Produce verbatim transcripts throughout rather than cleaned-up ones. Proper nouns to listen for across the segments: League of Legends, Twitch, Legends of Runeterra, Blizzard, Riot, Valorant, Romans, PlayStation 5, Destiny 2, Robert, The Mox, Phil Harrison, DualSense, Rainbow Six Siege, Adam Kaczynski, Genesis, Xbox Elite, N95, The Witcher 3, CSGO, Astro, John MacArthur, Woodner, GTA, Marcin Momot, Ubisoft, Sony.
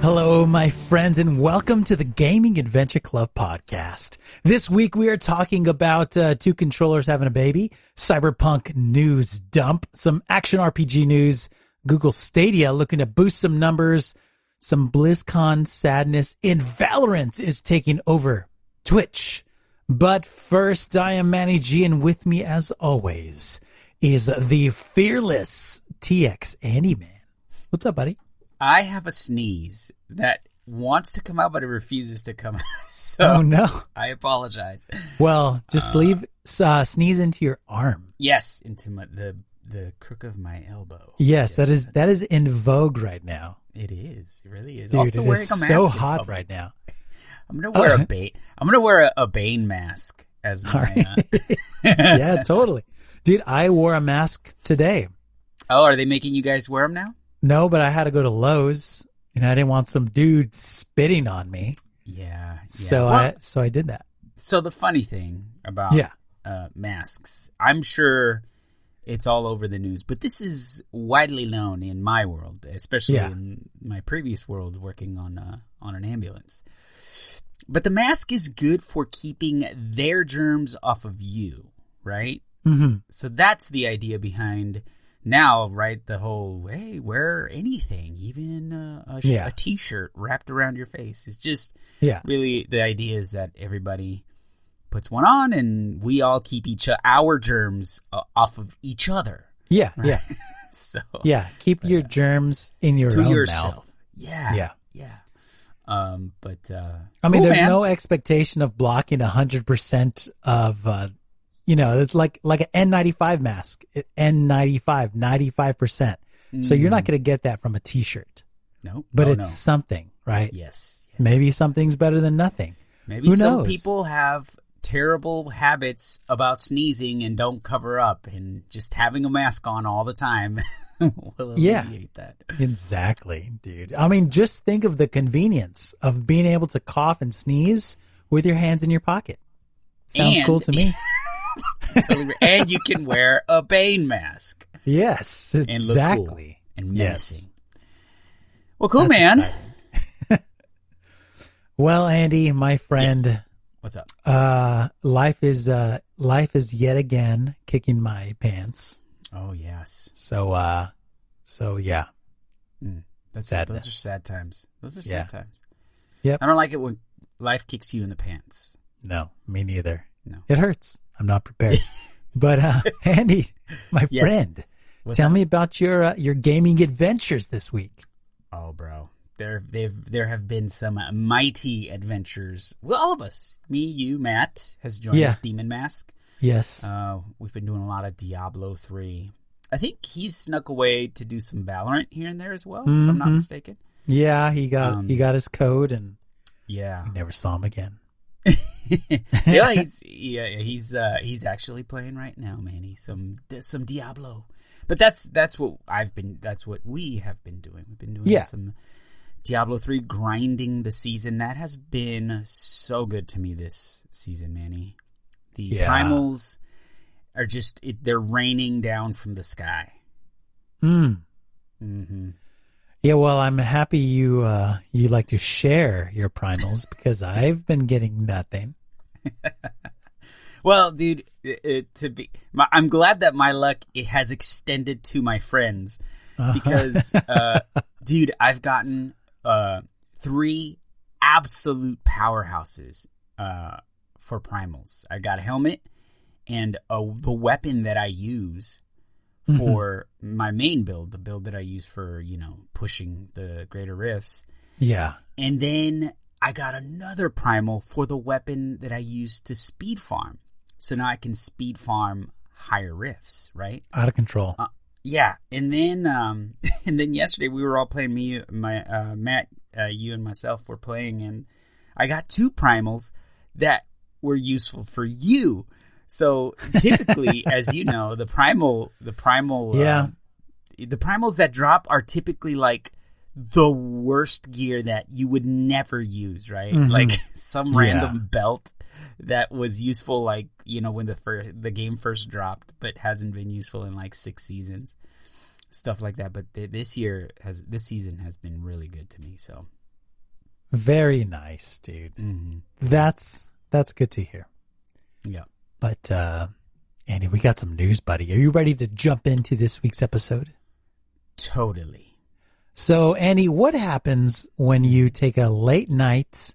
Hello, my friends, and welcome to the Gaming Adventure Club podcast. This week, we are talking about uh, two controllers having a baby, Cyberpunk news dump, some action R P G news, Google Stadia looking to boost some numbers, some BlizzCon sadness, and Valorant is taking over Twitch. But first, I am Manny G, and with me, as always, is the fearless T X Andyman. What's up, buddy? I have a sneeze that wants to come out, but it refuses to come out. So oh, no. I apologize. Well, just uh, leave uh, sneeze into your arm. Yes, into my, the the crook of my elbow. Yes, yes that is that is in vogue right now. It is. It really is. Dude, also it wearing is a mask so hot right now. I'm gonna wear uh, a bait. I'm gonna wear a, a Bane mask as my. Uh... yeah, totally, dude. I wore a mask today. Oh, are they making you guys wear them now? No, but I had to go to Lowe's, and I didn't want some dude spitting on me. Yeah. yeah. So well, I so I did that. So the funny thing about yeah. uh, masks, I'm sure it's all over the news, but this is widely known in my world, especially yeah. in my previous world working on uh, on an ambulance. But the mask is good for keeping their germs off of you, right? Mm-hmm. So that's the idea behind... Now, right, the whole, hey, wear anything, even uh, a, yeah. a T-shirt wrapped around your face. It's just yeah. really the idea is that everybody puts one on and we all keep each our germs uh, off of each other. Yeah, right? yeah. so Yeah, keep but, your germs in your to own yourself. Mouth. Yeah, yeah. yeah. Um, but uh, I mean, cool, there's man. no expectation of blocking one hundred percent of uh You know, it's like like an N ninety-five mask, N ninety-five, ninety-five percent. Mm. So you're not going to get that from a T-shirt. Nope. But oh, it's no. something, right? Yes. Yeah. Maybe something's better than nothing. Maybe Who some knows? people have terrible habits about sneezing and don't cover up, and just having a mask on all the time will alleviate yeah, that. Exactly, dude. I mean, just think of the convenience of being able to cough and sneeze with your hands in your pocket. Sounds and, cool to me. totally and you can wear a Bane mask. Yes, exactly. And look cool and menacing. Yes. Well, cool, That's man. well, Andy, my friend. Yes. What's up? Uh, life is uh, life is yet again kicking my pants. Oh yes. So, uh, so yeah. Mm, that's Sadness. Those are sad times. Those are sad yeah. times. Yep. I don't like it when life kicks you in the pants. No, me neither. No, it hurts. I'm not prepared. But uh, Andy, my yes. friend, What's tell that? me about your uh, your gaming adventures this week. Oh, bro. There they've, there have been some mighty adventures. Well, all of us. Me, you, Matt has joined yeah. us, Demon Mask. Yes. Uh, we've been doing a lot of Diablo three. I think he's snuck away to do some Valorant here and there as well, mm-hmm. if I'm not mistaken. Yeah, he got um, he got his code, and yeah, we never saw him again. yeah, he's yeah, he's uh, he's actually playing right now, Manny. Some some Diablo, but that's that's what I've been. That's what we have been doing. We've been doing yeah. some Diablo three grinding the season. That has been so good to me this season, Manny. The yeah. primals are just it, they're raining down from the sky. Mm. Mm-hmm. Yeah, well, I'm happy you uh, you like to share your primals because I've been getting nothing. well, dude, it, it, to be, my, I'm glad that my luck it has extended to my friends because, uh-huh. uh, dude, I've gotten uh, three absolute powerhouses uh, for primals. I got a helmet and a, the weapon that I use. For my main build, the build that I use for, you know, pushing the greater rifts. Yeah. And then I got another primal for the weapon that I use to speed farm. So now I can speed farm higher rifts, right? Out of control. Uh, yeah, and then um, and then yesterday we were all playing. Me, my uh, Matt, uh, you, and myself were playing, and I got two primals that were useful for you. So typically, as you know, the primal, the primal, yeah, um, the primals that drop are typically like the worst gear that you would never use, right? Mm-hmm. Like some random yeah. belt that was useful, like, you know, when the first the game first dropped, but hasn't been useful in like six seasons, stuff like that. But th- this year has this season has been really good to me. So very nice, dude. Mm-hmm. That's that's good to hear. Yeah. But uh, Andy, we got some news, buddy. Are you ready to jump into this week's episode? Totally. So, Annie, what happens when you take a late night,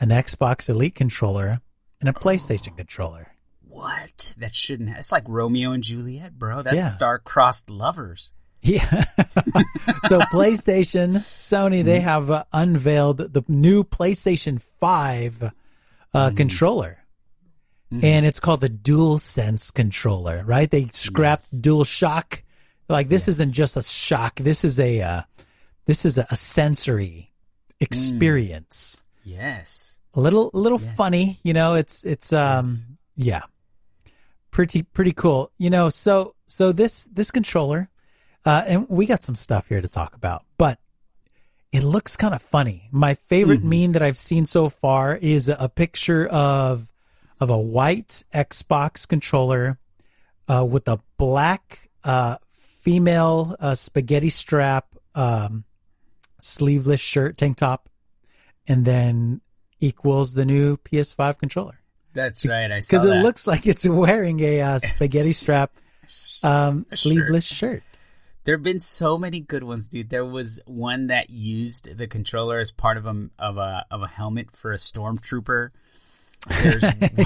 an Xbox Elite controller, and a PlayStation oh, controller? What? That shouldn't have. It's like Romeo and Juliet, bro. That's yeah. star-crossed lovers. Yeah. So, PlayStation, Sony, they have uh, unveiled the new PlayStation five uh, mm. controller. Mm. And it's called the DualSense controller, right? They scrapped yes. DualShock. Like, this yes. isn't just a shock. This is a... Uh, This is a sensory experience. Mm. Yes. A little a little yes. funny, you know, it's it's um yes. yeah. Pretty pretty cool. You know, so so this this controller uh and we got some stuff here to talk about, but it looks kind of funny. My favorite mm-hmm. meme that I've seen so far is a picture of of a white Xbox controller uh with a black uh female uh, spaghetti strap um sleeveless shirt, tank top, and then equals the new P S five controller. That's right. I saw that. Because it looks like it's wearing a uh, spaghetti strap um, a sleeveless shirt. shirt. There have been so many good ones, dude. There was one that used the controller as part of a of a of a helmet for a stormtrooper. There's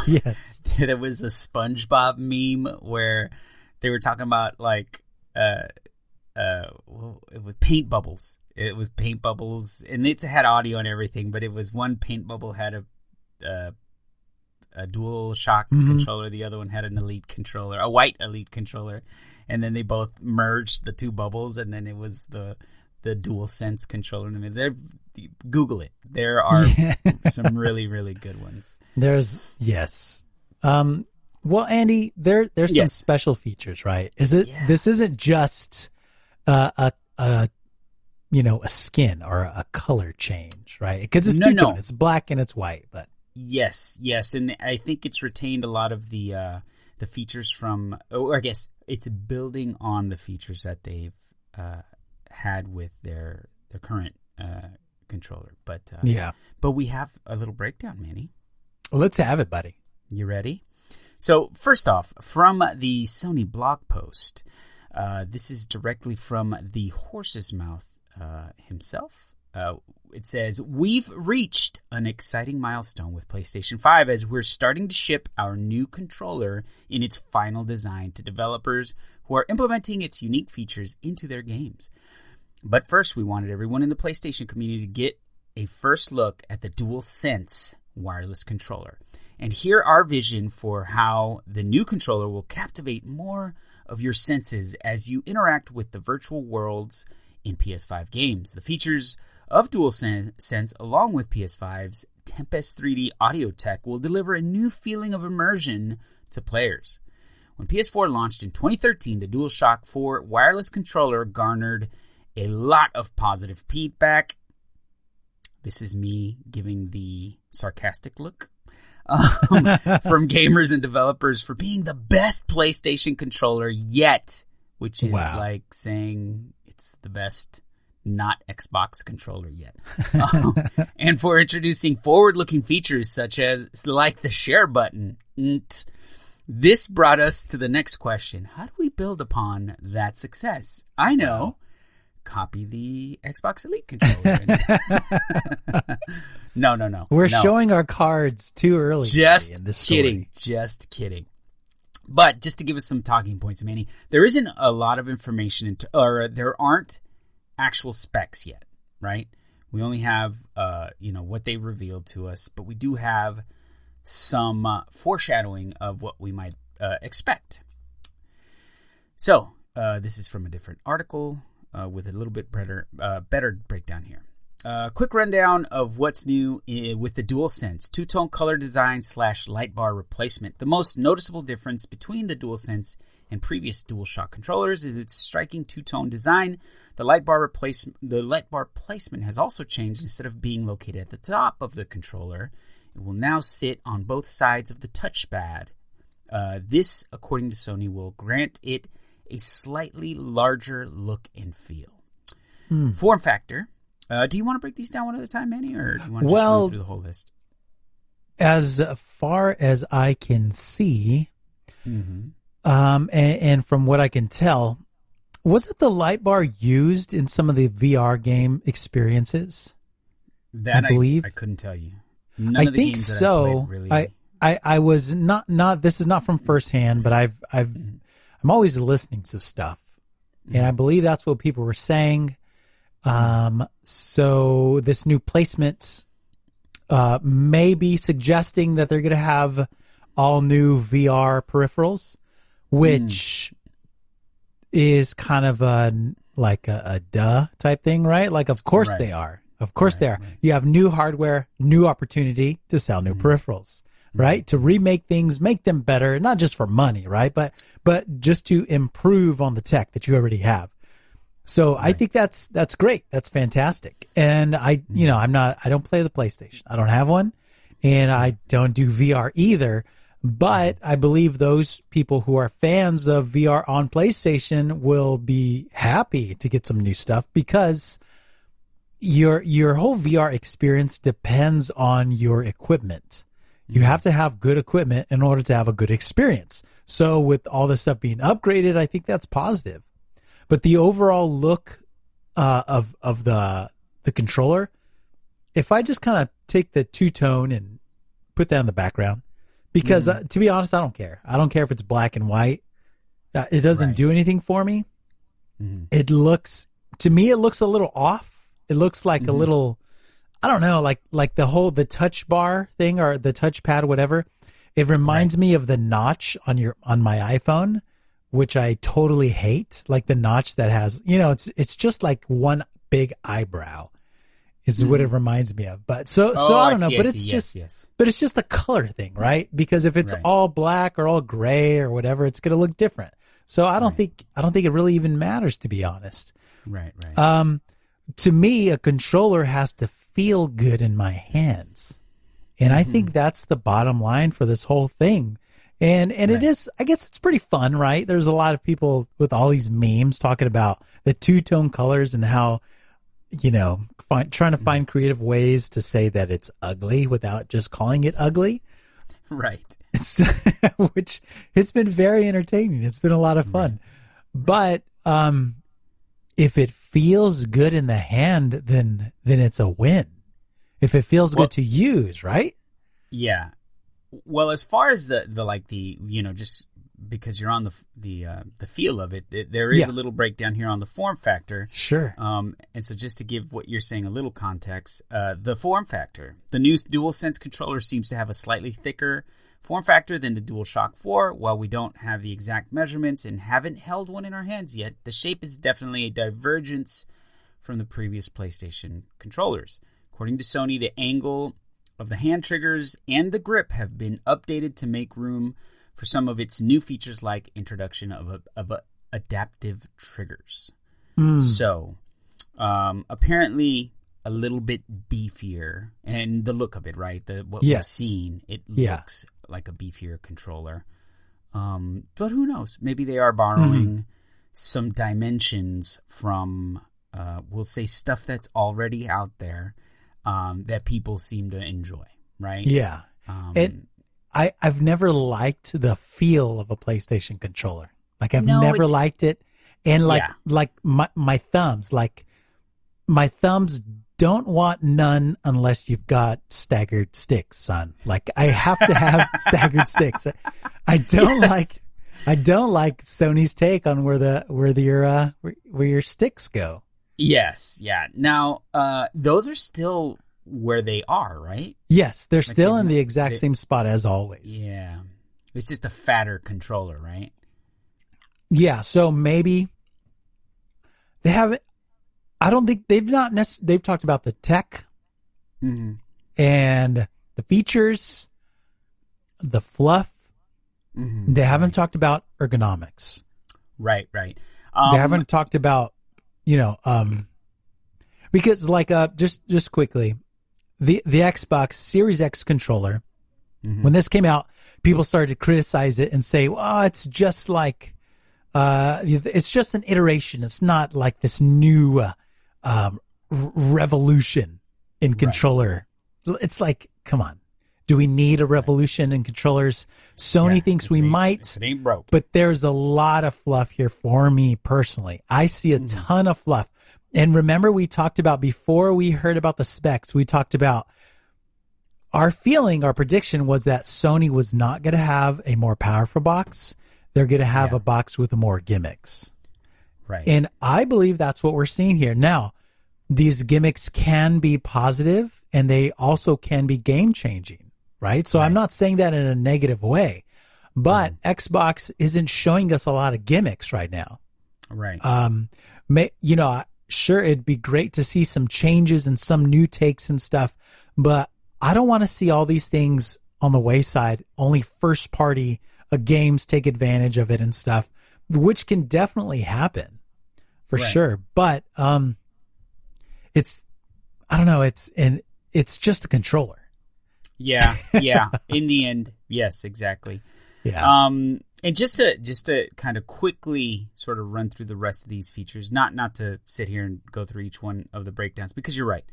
yes. There was a SpongeBob meme where they were talking about like uh uh it was paint bubbles. It was paint bubbles, and it had audio and everything, but it was one paint bubble had a uh, a DualShock mm-hmm. controller, the other one had an Elite controller, a white Elite controller, and then they both merged the two bubbles, and then it was the the DualSense controller. I mean, they're, Google it. There are yeah. some really, really good ones. There's, yes. Um, well, Andy, there there's some yes. special features, right? Is it yeah. this isn't just uh, a a you know, a skin or a color change, right? Because it's no, two-tone. No. It's black and it's white, but... Yes, yes. And I think it's retained a lot of the uh, the features from... Or I guess it's building on the features that they've uh, had with their their current uh, controller. But uh, yeah. But we have a little breakdown, Manny. Well, let's have it, buddy. You ready? So, first off, from the Sony blog post, uh, this is directly from the horse's mouth Uh, himself. Uh, it says, "We've reached an exciting milestone with PlayStation five as we're starting to ship our new controller in its final design to developers who are implementing its unique features into their games. But first, we wanted everyone in the PlayStation community to get a first look at the DualSense wireless controller and hear our vision for how the new controller will captivate more of your senses as you interact with the virtual worlds in P S five games. The features of DualSense, along with P S five's Tempest three D audio tech, will deliver a new feeling of immersion to players. When P S four launched in twenty thirteen, the DualShock four wireless controller garnered a lot of positive feedback." This is me giving the sarcastic look. Um, "from gamers and developers for being the best PlayStation controller yet," which is wow. like saying... the best not Xbox controller yet. um, "and for introducing forward-looking features such as like the share button." This brought us to the next question: how do we build upon that success? I know, copy the Xbox Elite controller. no, no, no. We're no. showing our cards too early. Just in this kidding. Story. Just kidding. But just to give us some talking points, Manny, there isn't a lot of information, into, or there aren't actual specs yet, right? We only have, uh, you know, what they revealed to us, but we do have some uh, foreshadowing of what we might uh, expect. So Uh, this is from a different article uh, with a little bit better, uh, better breakdown here. Uh, quick rundown of what's new with the DualSense. Two-tone color design slash light bar replacement. The most noticeable difference between the DualSense and previous DualShock controllers is its striking two-tone design. The light bar replace, the light bar placement has also changed. Instead of being located at the top of the controller, it will now sit on both sides of the touchpad. Uh, this, according to Sony, will grant it a slightly larger look and feel. Mm. Form factor. Uh, do you want to break these down one at a time, Manny, or do you want to just well, run through the whole list? As far as I can see, mm-hmm. um, and, and from what I can tell, wasn't the light bar used in some of the V R game experiences? That I believe I, I couldn't tell you. None I of the think games that so. I, played really... I, I I was not not. This is not from firsthand, but I've I've mm-hmm. I'm always listening to stuff, mm-hmm. and I believe that's what people were saying. Um, so this new placement, uh, may be suggesting that they're going to have all new V R peripherals, which mm. is kind of a, like a, a duh type thing, right? Like, of course right. they are. Of course right, they are. Right. You have new hardware, new opportunity to sell new mm. peripherals, right? Mm. To remake things, make them better, not just for money, right? But, but just to improve on the tech that you already have. So right. I think that's that's great. That's fantastic. And I, you know, I'm not. I don't play the PlayStation. I don't have one, and I don't do V R either. But I believe those people who are fans of V R on PlayStation will be happy to get some new stuff because your your whole V R experience depends on your equipment. You have to have good equipment in order to have a good experience. So with all this stuff being upgraded, I think that's positive. But the overall look uh, of of the the controller, if I just kind of take the two-tone and put that in the background, because mm. uh, to be honest, I don't care. I don't care if it's black and white. Uh, it doesn't right. do anything for me. Mm. It looks, to me, it looks a little off. It looks like mm. a little, I don't know, like like the whole, the touch bar thing or the touchpad, whatever. It reminds right. me of the notch on your on my iPhone, which I totally hate, like the notch that has, you know, it's it's just like one big eyebrow is mm. what it reminds me of. But so oh, so I don't I see, know, but I it's see. just yes, yes. but it's just a color thing, right? Because if it's right. all black or all gray or whatever, it's going to look different. So I don't right. think I don't think it really even matters, to be honest. Right, right. Um to me, a controller has to feel good in my hands. And mm-hmm. I think that's the bottom line for this whole thing. And and right. it is, I guess it's pretty fun, right? There's a lot of people with all these memes talking about the two-tone colors and how, you know, find, trying to find creative ways to say that it's ugly without just calling it ugly. Right. Which, it's been very entertaining. It's been a lot of fun. Right. But um, if it feels good in the hand, then then it's a win. If it feels well, good to use, right? Yeah. Well, as far as the, the like the you know just because you're on the the uh, the feel of it, it there is yeah. a little breakdown here on the form factor. Sure. Um, and so just to give what you're saying a little context, uh, the form factor, the new DualSense controller seems to have a slightly thicker form factor than the DualShock four. While we don't have the exact measurements and haven't held one in our hands yet, the shape is definitely a divergence from the previous PlayStation controllers. According to Sony, the angle of the hand triggers and the grip have been updated to make room for some of its new features, like introduction of a, of a adaptive triggers. Mm. So um, apparently a little bit beefier, and the look of it, right? The what yes. we've seen, it yeah. looks like a beefier controller. Um, but who knows? Maybe they are borrowing mm-hmm. some dimensions from, uh, we'll say, stuff that's already out there. Um, that people seem to enjoy, right? Yeah. Um, and I, I've never liked the feel of a PlayStation controller. Like, I've no, never it, liked it. And, like, yeah. like my, my thumbs, like, my thumbs don't want none unless you've got staggered sticks, son. Like, I have to have staggered sticks. I don't yes. like, I don't like Sony's take on where the, where the, your, uh, where, where your sticks go. Yes, yeah. Now, uh, those are still where they are, right? Yes, they're like still they, in the exact they, same spot as always. Yeah. It's just a fatter controller, right? yeah, so maybe they haven't. I don't think they've not necess- they've talked about the tech mm-hmm. and the features, the fluff. Mm-hmm. They haven't talked about ergonomics. Right, right. Um, they haven't talked about, you know, um, because like uh, just just quickly, the the Xbox Series X controller. Mm-hmm. When this came out, people started to criticize it and say, "Well, it's just like, uh, it's just an iteration. It's not like this new uh, um, revolution in controller." Right. It's like, come on, do we need a revolution in controllers? Sony yeah, thinks we might, it ain't broke. But there's a lot of fluff here for me personally. I see a mm-hmm. ton of fluff. And remember, we talked about before we heard about the specs. We talked about. Our feeling, our prediction was that Sony was not going to have a more powerful box. They're going to have yeah. a box with more gimmicks. Right. And I believe that's what we're seeing here. Now, these gimmicks can be positive and they also can be game changing, right? So right. I'm not saying that in a negative way, but mm. Xbox isn't showing us a lot of gimmicks right now. Right. Um, may, you know, sure, it'd be great to see some changes and some new takes and stuff, but I don't want to see all these things on the wayside. Only first party uh, games take advantage of it and stuff, which can definitely happen for right. sure. But um, it's, I don't know. It's and it's just a controller. Yeah. Yeah. In the end. Yes, exactly. Yeah. Um, and just to, just to kind of quickly sort of run through the rest of these features, not, not to sit here and go through each one of the breakdowns, because you're right.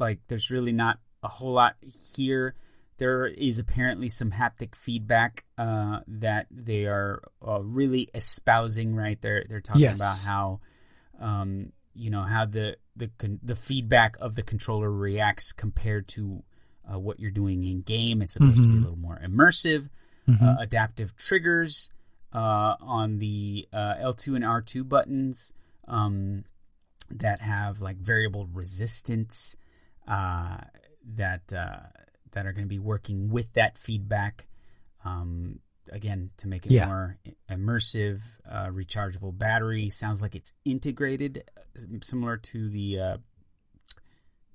Like there's really not a whole lot here. There is apparently some haptic feedback uh, that they are uh, really espousing, right? They're they're talking yes. about how um, you know how the the con- the feedback of the controller reacts compared to uh, what you're doing in game. It's supposed mm-hmm. to be a little more immersive. Mm-hmm. Uh, adaptive triggers uh, on the uh, L two and R two buttons um, that have like variable resistance. Uh, that uh, that are going to be working with that feedback, um, again, to make it yeah. more immersive. Uh, rechargeable battery sounds like it's integrated, similar to the uh,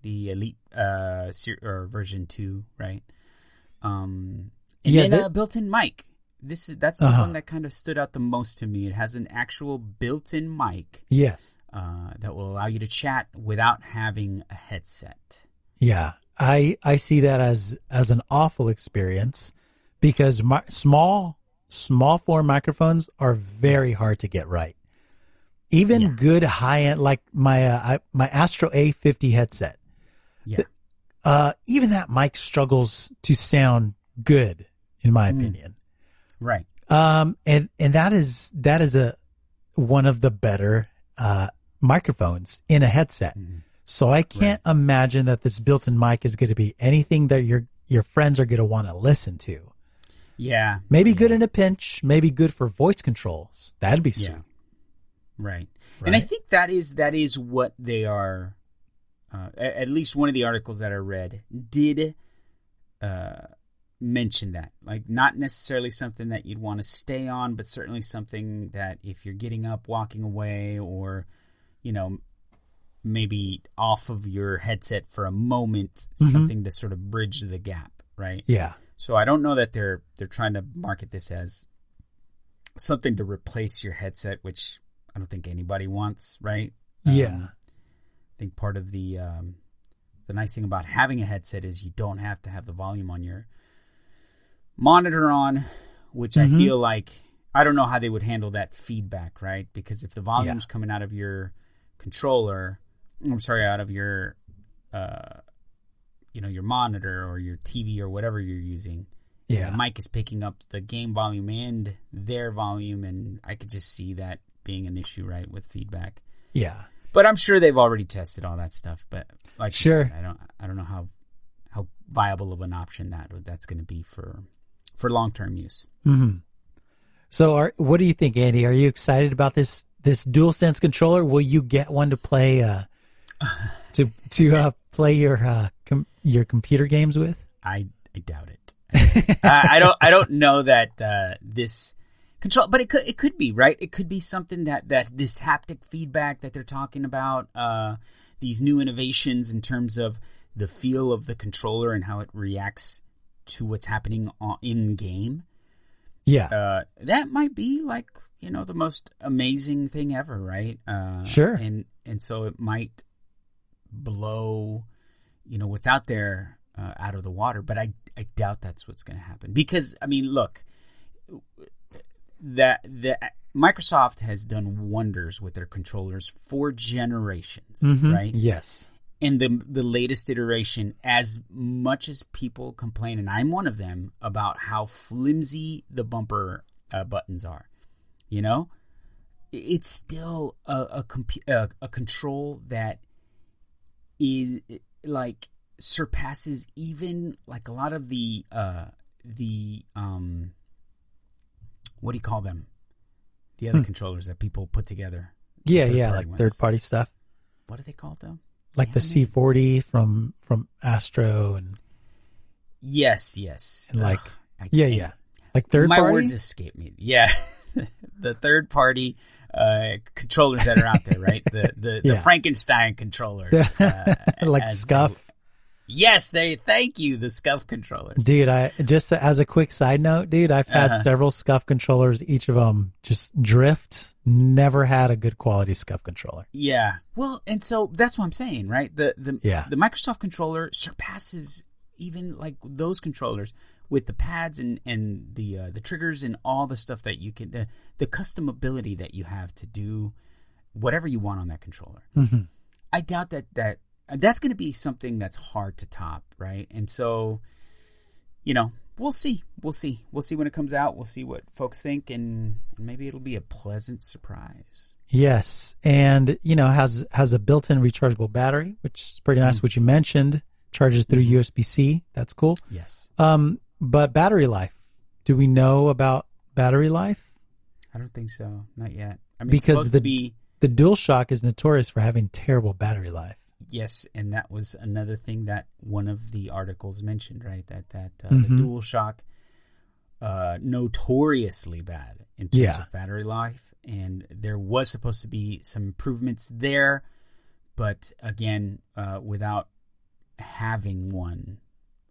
the Elite uh, ser- or version two, right? Um, and yeah, then that- a built-in mic. This is that's the uh-huh. one that kind of stood out the most to me. It has an actual built-in mic. Yes, uh, that will allow you to chat without having a headset. Yeah. I, I see that as, as an awful experience because my, small small form microphones are very hard to get right. Even yeah. good high end like my uh, I, my Astro A fifty headset. Yeah. Uh, even that mic struggles to sound good in my mm. opinion. Right. Um. And, and that is that is a one of the better uh microphones in a headset. Mm. So I can't right. imagine that this built-in mic is going to be anything that your your friends are going to want to listen to. Yeah. Maybe yeah. good in a pinch, maybe good for voice controls. That'd be sweet. Yeah. Right. right. And I think that is that is what they are, uh, at least one of the articles that I read did uh, mention that. Like not necessarily something that you'd want to stay on, but certainly something that if you're getting up, walking away, or, you know, maybe off of your headset for a moment, mm-hmm. something to sort of bridge the gap, right? Yeah. So I don't know that they're they're trying to market this as something to replace your headset, which I don't think anybody wants, right? Um, yeah. I think part of the um, the nice thing about having a headset is you don't have to have the volume on your monitor on, which mm-hmm. I feel like I don't know how they would handle that feedback, right? Because if the volume's yeah. coming out of your controller, I'm sorry, out of your, uh, you know, your monitor or your T V or whatever you're using. Yeah. The mic is picking up the game volume and their volume, and I could just see that being an issue, right, with feedback. Yeah. But I'm sure they've already tested all that stuff. But like, sure, said, I don't, I don't know how, how viable of an option that that's going to be for, for long term use. Mm-hmm. So, are, what do you think, Andy? Are you excited about this? This DualSense controller? Will you get one to play uh, to to uh, play your uh, com- your computer games with? I, I doubt it. I, I don't I don't know that uh, this Control, but it could it could be, right? It could be something that, that this haptic feedback that they're talking about, uh, these new innovations in terms of the feel of the controller and how it reacts to what's happening in game. Yeah. Uh, that might be like, you know, the most amazing thing ever, right? Uh, sure. And, and so it might blow, you know, what's out there uh, out of the water. But I, I doubt that's what's going to happen. Because, I mean, look... That the Microsoft has done wonders with their controllers for generations, mm-hmm. right? Yes. And the the latest iteration, as much as people complain, and I'm one of them, about how flimsy the bumper uh, buttons are, you know, it's still a a, comp- a a control that is like surpasses even like a lot of the uh, the um. What do you call them? The other hmm. controllers that people put together. Yeah, yeah, like ones. Third-party stuff. What do they call them? Like yeah, the I mean, C forty from from Astro and. Yes, yes, and like Ugh, yeah, yeah, like third. My party? Words escape me. Yeah, the third-party uh, controllers that are out there, right? The the, yeah. the Frankenstein controllers, uh, like Scuff. The, Yes, they thank you, the Scuff controllers. Dude, I just as a quick side note, dude, I've had uh-huh. several Scuff controllers, each of them just drift, never had a good quality Scuff controller. Yeah. Well, and so that's what I'm saying, right? The the yeah. the Microsoft controller surpasses even like those controllers with the pads and and the uh, the triggers and all the stuff that you can the, the customability that you have to do whatever you want on that controller. Mm-hmm. I doubt that that that's going to be something that's hard to top, right? And so, you know, we'll see. We'll see. We'll see when it comes out. We'll see what folks think, and maybe it'll be a pleasant surprise. Yes, and, you know, has has a built-in rechargeable battery, which is pretty nice, mm-hmm. which you mentioned. Charges through mm-hmm. U S B C. That's cool. Yes. Um, but battery life. Do we know about battery life? I don't think so. Not yet. I mean, because it's supposed the, to be... the DualShock is notorious for having terrible battery life. Yes, and that was another thing that one of the articles mentioned, right? That that uh, mm-hmm. the DualShock, uh, notoriously bad in terms yeah. of battery life, and there was supposed to be some improvements there, but again, uh, without having one,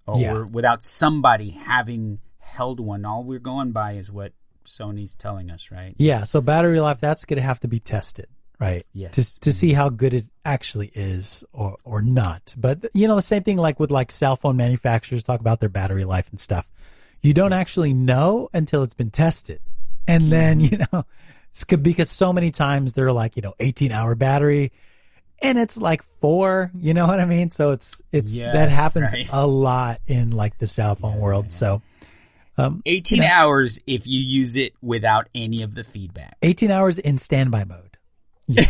or yeah. without somebody having held one, all we're going by is what Sony's telling us, right? Yeah. So battery life, that's going to have to be tested. Right. Yes. To to see how good it actually is or, or not. But, you know, the same thing like with like cell phone manufacturers talk about their battery life and stuff. You don't yes. actually know until it's been tested. And mm-hmm. then, you know, it's because so many times they're like, you know, eighteen hour battery and it's like four, you know what I mean? So it's, it's, yes, that happens right. a lot in like the cell phone yeah, world. Yeah. So. Um, eighteen you know, hours if you use it without any of the feedback. eighteen hours in standby mode. Yeah.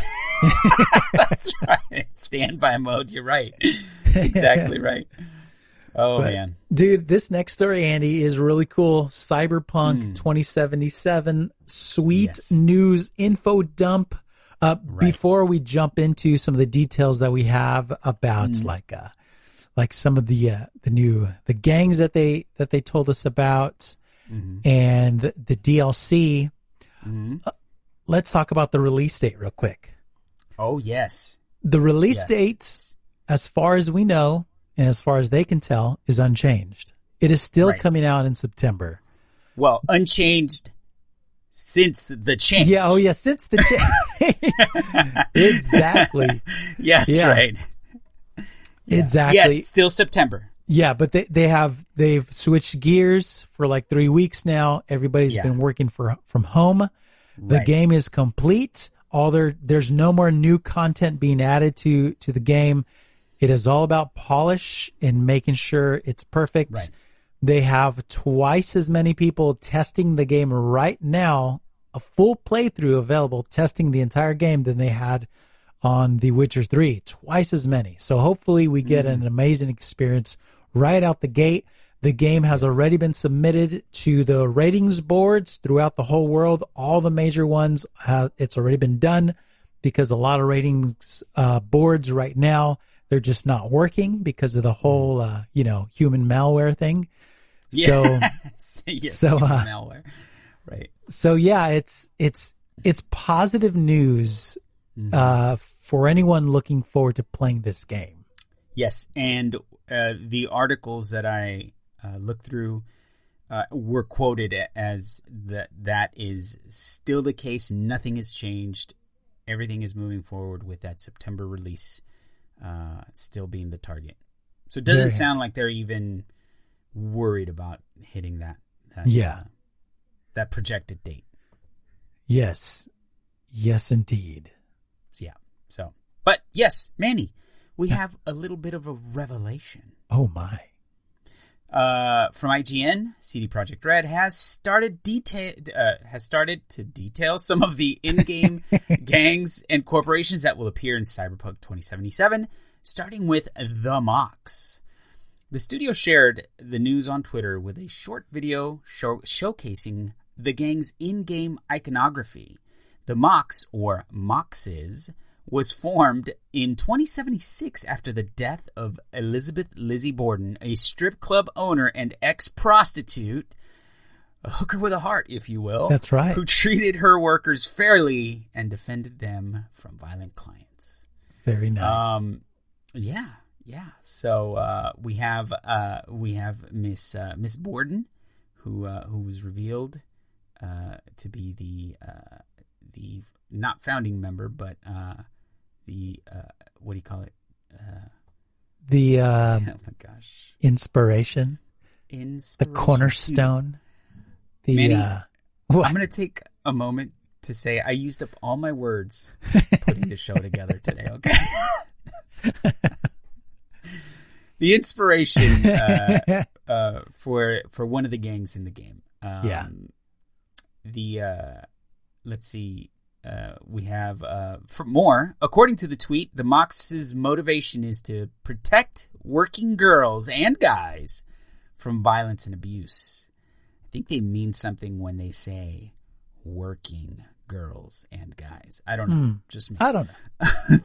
That's right. Standby mode. You're right. That's exactly right. Oh, but, man. Dude, this next story, Andy, is really cool. Cyberpunk mm. twenty seventy-seven. Sweet yes. news info dump. Uh, right. Before we jump into some of the details that we have about mm. like uh, like some of the uh, the new the gangs that they that they told us about mm-hmm. and the, the D L C. Mm-hmm. Uh, Let's talk about the release date real quick. Oh, yes. The release yes. date, as far as we know, and as far as they can tell, is unchanged. It is still right. coming out in September. Well, unchanged since the change. Yeah, oh, yeah, since the change. Exactly. Yes, yeah. right. Yeah. Exactly. Yes, still September. Yeah, but they, they have, they've switched gears for like three weeks now. Everybody's yeah. been working for from home. The right. game is complete. All there, there's no more new content being added to, to the game. It is all about polish and making sure it's perfect. Right. They have twice as many people testing the game right now, a full playthrough available, testing the entire game than they had on The Witcher three. Twice as many. So hopefully we get mm. an amazing experience right out the gate. The game has already been submitted to the ratings boards throughout the whole world. All the major ones, have, it's already been done because a lot of ratings uh, boards right now, they're just not working because of the whole, uh, you know, human malware thing. So, yes, so, uh, human malware. Right. so yeah, it's it's it's positive news mm-hmm. uh, for anyone looking forward to playing this game. Yes, and uh, the articles that I uh, looked through uh, were quoted as that that is still the case. Nothing has changed. Everything is moving forward with that September release uh, still being the target. So it doesn't yeah. sound like they're even worried about hitting that. that yeah. Uh, that projected date. Yes. Yes, indeed. So, yeah. So, but yes, Manny, we have a little bit of a revelation. Oh, my. Uh, from I G N, C D Projekt Red has started detail uh, has started to detail some of the in-game gangs and corporations that will appear in Cyberpunk twenty seventy-seven, starting with The Mox. The studio shared the news on Twitter with a short video show- showcasing the gang's in-game iconography. The Mox, or Moxes, was formed in twenty seventy-six after the death of Elizabeth Lizzie Borden, a strip club owner and ex-prostitute, a hooker with a heart, if you will. That's right. Who treated her workers fairly and defended them from violent clients. Very nice. Um, yeah, yeah. So uh, we have uh, we have Miss uh, Miss Borden, who uh, who was revealed uh, to be the uh, the not founding member, but. Uh, The uh, what do you call it? Uh, the uh, oh my gosh, inspiration, inspiration. The cornerstone. The Manny, uh, I'm going to take a moment to say I used up all my words putting the show together today. Okay, the inspiration uh, uh, for for one of the gangs in the game. Um, yeah. The uh, let's see. Uh, we have uh, for more. According to the tweet, the Mox's motivation is to protect working girls and guys from violence and abuse. I think they mean something when they say working girls and guys. I don't know. Mm, Just me. I don't know.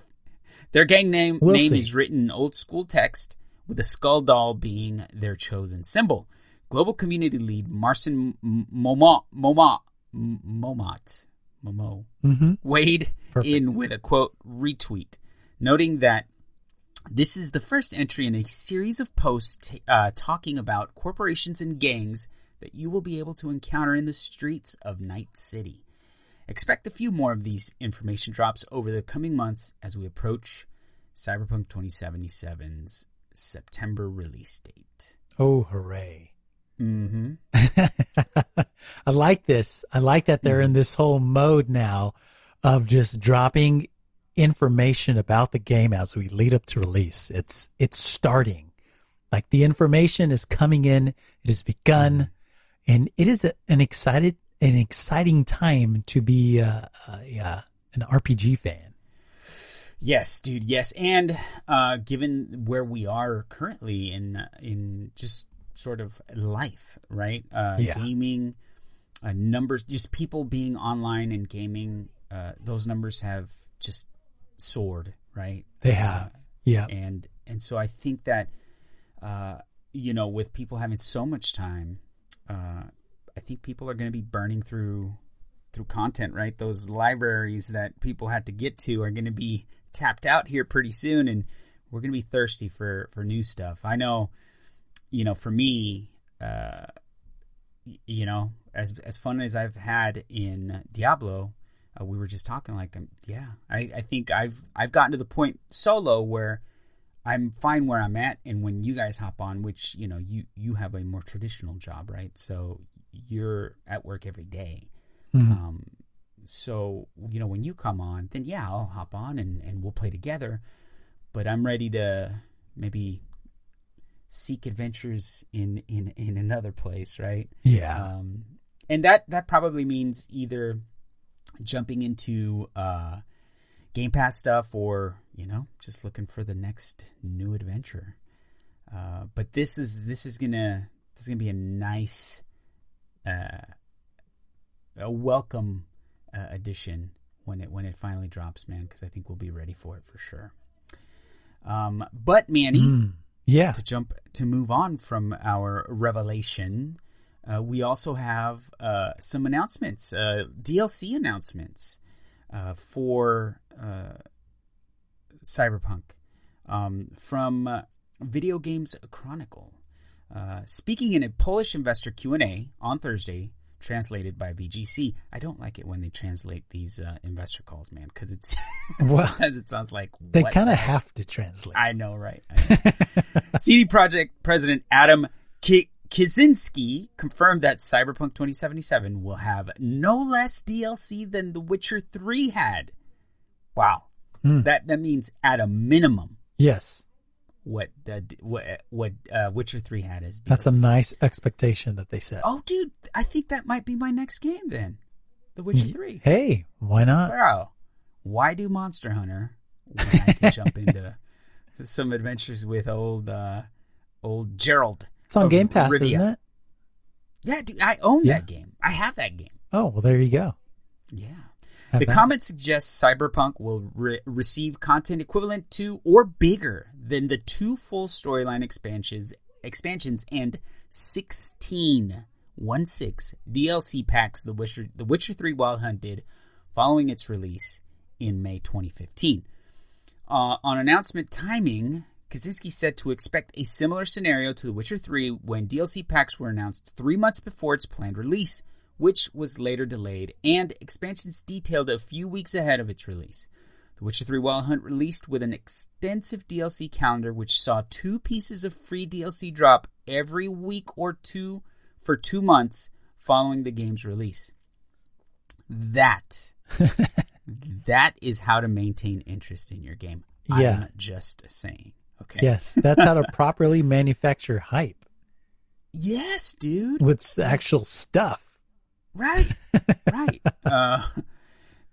Their gang name, we'll name is written in old school text, with a skull doll being their chosen symbol. Global community lead Marcin Momot Momot Momot. Momo mm-hmm. weighed Perfect. in with a quote retweet, noting that this is the first entry in a series of posts t- uh, talking about corporations and gangs that you will be able to encounter in the streets of Night City. Expect a few more of these information drops over the coming months as we approach Cyberpunk twenty seventy-seven's September release date. Oh, hooray. Mm-hmm. I like this. I like that they're mm-hmm. in this whole mode now of just dropping information about the game as we lead up to release. It's it's starting. Like the information is coming in. It has begun, mm-hmm. and it is a, an excited an exciting time to be uh, uh, yeah, an R P G fan. Yes, dude. Yes, and uh, given where we are currently in in just. sort of life, right? Uh, yeah. Gaming, uh, numbers, just people being online and gaming, uh, those numbers have just soared, right? They have, uh, yeah. And and so I think that, uh, you know, with people having so much time, uh, I think people are going to be burning through through content, right? Those libraries that people had to get to are going to be tapped out here pretty soon, and we're going to be thirsty for, for new stuff. I know... You know, for me, uh, you know, as as fun as I've had in Diablo, uh, we were just talking like, um, yeah, I, I think I've I've gotten to the point solo where I'm fine where I'm at, and when you guys hop on, which you know you you have a more traditional job, right? So you're at work every day. Mm-hmm. Um, so you know when you come on, then yeah, I'll hop on and and we'll play together. But I'm ready to maybe. Seek adventures in, in, in another place, right? Yeah. Um, and that, that probably means either jumping into uh, Game Pass stuff or, you know, just looking for the next new adventure. Uh, but this is this is gonna this is gonna be a nice, uh, a welcome uh, addition when it when it finally drops, man. Because I think we'll be ready for it for sure. Um, but Manny. Mm. Yeah. To jump to move on from our revelation, Uh, we also have uh, some announcements, uh, D L C announcements uh, for uh, Cyberpunk um, from uh, Video Games Chronicle. Uh, speaking in a Polish investor Q and A on Thursday, translated by V G C. I don't like it when they translate these uh, investor calls, man, because it's well, sometimes it sounds like what they kind of have to translate. I know, right? I know. C D Projekt President Adam Kaczynski Kaczynski confirmed that Cyberpunk twenty seventy-seven will have no less D L C than The Witcher three had. Wow. Mm. That that means at a minimum. Yes. What the, what, what uh, Witcher three had is D L C. That's a nice expectation that they set. Oh, dude, I think that might be my next game then. The Witcher three. Hey, why not? Bro, why do Monster Hunter when I can jump into some adventures with old uh, old Gerald? It's on Game Pass, Rydia. Isn't it? Yeah, dude, I own yeah. that game. I have that game. Oh, well, there you go. Yeah. Have the that. Comment suggests Cyberpunk will re- receive content equivalent to or bigger than the two full storyline expansions, expansions and sixteen, one six D L C packs The Witcher, The Witcher three Wild Hunt did following its release in May twenty fifteen. Uh, on announcement timing, Kaczynski said to expect a similar scenario to The Witcher three when D L C packs were announced three months before its planned release, which was later delayed, and expansions detailed a few weeks ahead of its release. The Witcher three Wild Hunt released with an extensive D L C calendar, which saw two pieces of free D L C drop every week or two for two months following the game's release. That, that is how to maintain interest in your game. Yeah. I'm just saying. Okay. Yes, that's how to properly manufacture hype. Yes, dude. With actual stuff. Right, right. Uh,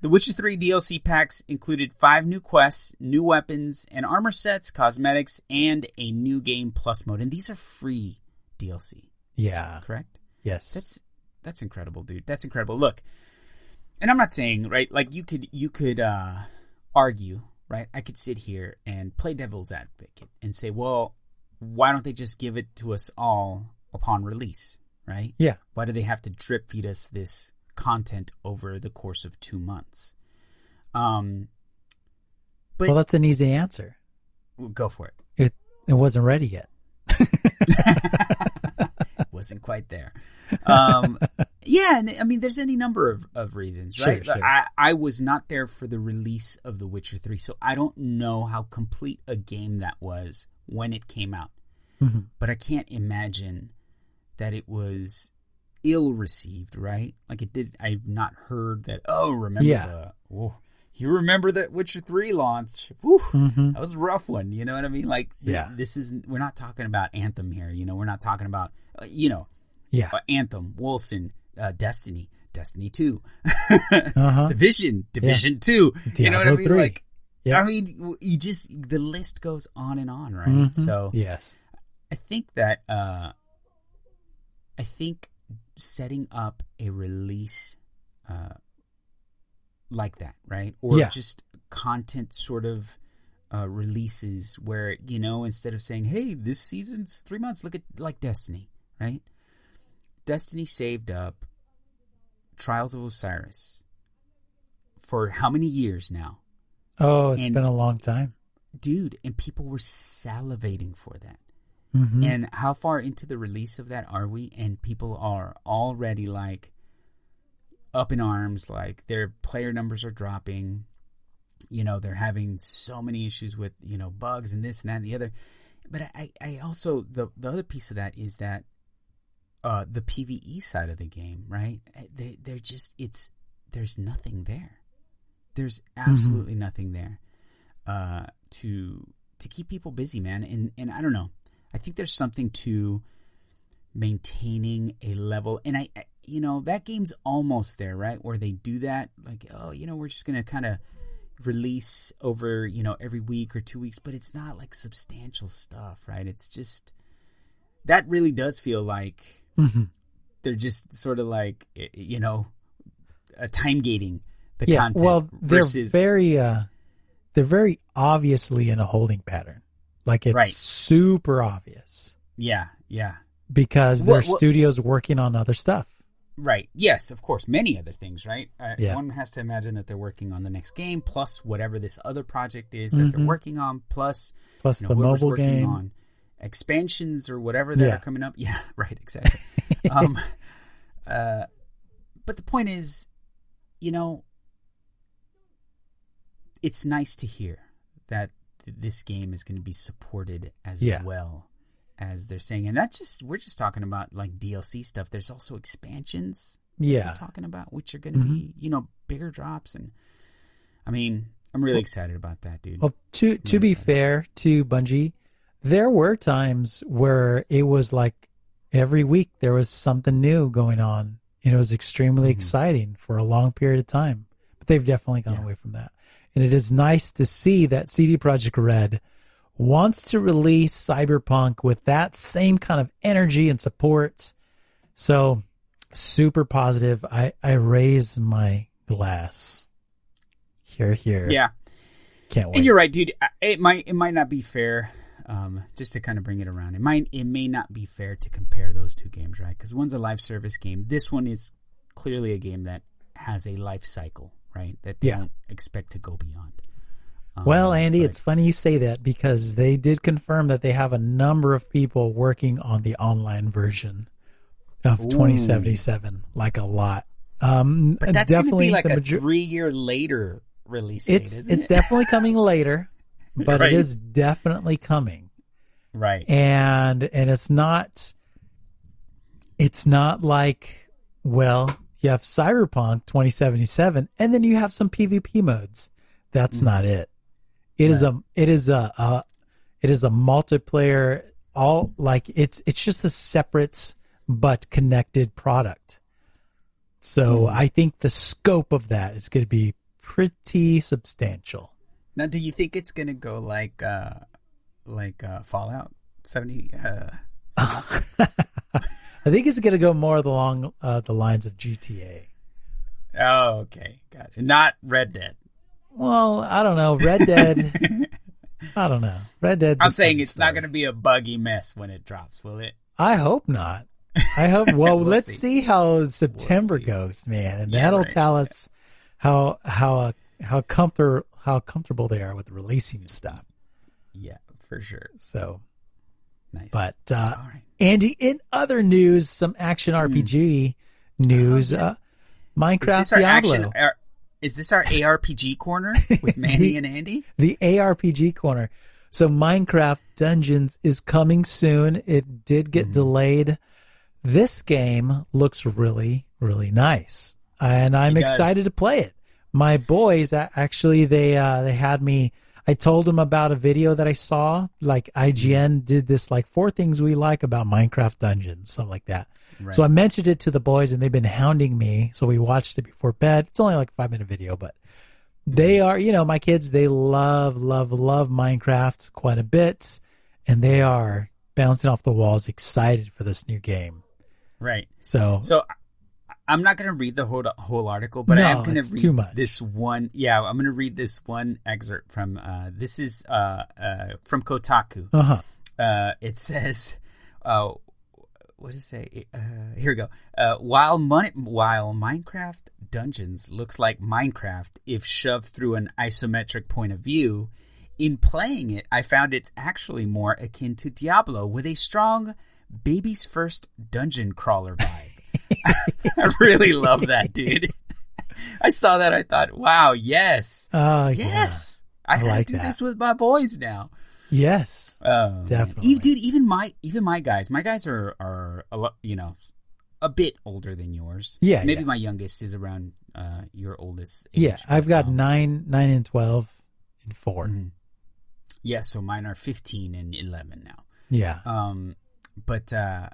the Witcher three D L C packs included five new quests, new weapons and armor sets, cosmetics, and a new game plus mode. And these are free D L C. Yeah. Correct? Yes. That's that's incredible, dude. That's incredible. Look, and I'm not saying, right, like you could, you could uh, argue... Right, I could sit here and play devil's advocate and say, well, why don't they just give it to us all upon release, right? Yeah. Why do they have to drip feed us this content over the course of two months? Um, but well, that's an easy answer. Go for it. It it wasn't ready yet. Wasn't quite there. Um, yeah, and I mean, there's any number of, of reasons, right? Sure, sure. I, I was not there for the release of The Witcher three, so I don't know how complete a game that was when it came out. Mm-hmm. But I can't imagine that it was ill-received, right? Like, it did. I've not heard that, oh, remember yeah. the... Oh, you remember that Witcher three launch? Whew, mm-hmm. That was a rough one, you know what I mean? Like, yeah. this isn't... We're not talking about Anthem here, you know? We're not talking about... Uh, you know, yeah. uh, Anthem, Wilson, uh, Destiny, Destiny two, uh-huh. Division, Division yeah. two. Diablo, you know what I mean? three. Like, yeah. I mean, you just the list goes on and on, right? Mm-hmm. So, yes, I think that uh, I think setting up a release uh, like that, right, or yeah. just content sort of. Uh, releases where, you know, instead of saying, hey, this season's three months, look at like Destiny, right? Destiny saved up Trials of Osiris for how many years now? Oh, it's and, been a long time. Dude, and people were salivating for that. Mm-hmm. And how far into the release of that are we? And people are already like up in arms, like their player numbers are dropping. You know, they're having so many issues with, you know, bugs and this and that and the other. But I, I also, the, the other piece of that is that uh, the PvE side of the game, right? They, they're just, it's, there's nothing there. There's absolutely mm-hmm. nothing there uh, to to keep people busy, man. And and I don't know. I think there's something to maintaining a level. And I, I you know, that game's almost there, right? Where they do that, like, oh, you know, we're just going to kind of, release over, you know, every week or two weeks, but it's not like substantial stuff, right? It's just that really does feel like mm-hmm. they're just sort of like, you know, uh, time gating the yeah, content. Well, they're versus... very uh they're very obviously in a holding pattern, like it's right. super obvious. Yeah yeah because their well, well, studio's working on other stuff. Right. Yes, of course. Many other things, right? Uh, yeah. One has to imagine that they're working on the next game, plus whatever this other project is that mm-hmm. they're working on, plus, plus you know, the mobile game. On expansions or whatever that yeah. are coming up. Yeah, right. Exactly. um, uh, but the point is, you know, it's nice to hear that this game is going to be supported as yeah. well as they're saying. And that's just, we're just talking about like D L C stuff. There's also expansions. Yeah. We're talking about, which are going to mm-hmm. be, you know, bigger drops. And I mean, I'm really well, excited about that, dude. Well, to, really to be excited. fair to Bungie, there were times where it was like every week there was something new going on. And it was extremely mm-hmm. exciting for a long period of time, but they've definitely gone yeah. away from that. And it is nice to see that C D Projekt Red wants to release Cyberpunk with that same kind of energy and support. So super positive. I, I raise my glass. Hear, hear. Yeah. Can't wait. And you're right, dude. It might, it might not be fair. Um, just to kind of bring it around. It might, it may not be fair to compare those two games, right? Because one's a live service game. This one is clearly a game that has a life cycle, right? That they yeah. don't expect to go beyond. Um, well, Andy, but... it's funny you say that because they did confirm that they have a number of people working on the online version of Ooh. twenty seventy-seven, like a lot. Um, but that's going to be like a major- three-year later release date, it's, isn't it's it? It's definitely coming later, but right. it is definitely coming. Right. And and it's not, it's not like, well... You have Cyberpunk twenty seventy-seven, and then you have some P V P modes. That's mm-hmm. not it. It right. is a it is a, a it is a multiplayer. All like it's it's just a separate but connected product. So mm-hmm. I think the scope of that is going to be pretty substantial. Now, do you think it's going to go like uh, like uh, Fallout seventy? Uh, I think it's going to go more along uh, the lines of G T A. Oh, okay. Got it. Not Red Dead. Well, I don't know. Red Dead. I don't know. Red Dead. I'm saying it's story. Not going to be a buggy mess when it drops, will it? I hope not. I hope. Well, we'll let's see. see how September we'll see. goes, man. And yeah, that'll right. tell us how how uh, how comfort how comfortable they are with releasing stuff. Yeah, for sure. So nice. But uh, right. Andy, in other news, some action R P G mm. news. Okay. Uh, Minecraft is Diablo. Action, our, is this our A R P G corner with Manny the, and Andy? The A R P G corner. So Minecraft Dungeons is coming soon. It did get mm. delayed. This game looks really, really nice, and I'm excited to play it. My boys, actually, they uh, they had me. I told him about a video that I saw, like I G N did this, like four things we like about Minecraft Dungeons, something like that. Right. So I mentioned it to the boys and they've been hounding me. So we watched it before bed. It's only like a five minute video, but they are, you know, my kids, they love, love, love Minecraft quite a bit. And they are bouncing off the walls, excited for this new game. Right. So, so I'm not going to read the whole whole article, but no, I am going to read this one. Yeah, I'm going to read this one excerpt from uh, this is uh, uh, from Kotaku. Uh-huh. Uh, it says, uh, "What does it say?" Uh, here we go. Uh, while mon- while Minecraft Dungeons looks like Minecraft if shoved through an isometric point of view, in playing it, I found it's actually more akin to Diablo with a strong baby's first dungeon crawler vibe. I really love that, dude. I saw that. I thought, wow, yes. Oh, yes. Yeah. I, I can like do that. This with my boys now. Yes. Oh, definitely. Even, dude, even my even my guys, my guys are, are a, you know, a bit older than yours. Yeah. Maybe yeah. my youngest is around uh, your oldest age. Yeah, I've got um, nine, nine and twelve and four. Mm-hmm. Yeah, so mine are fifteen and eleven now. Yeah. Um, But... uh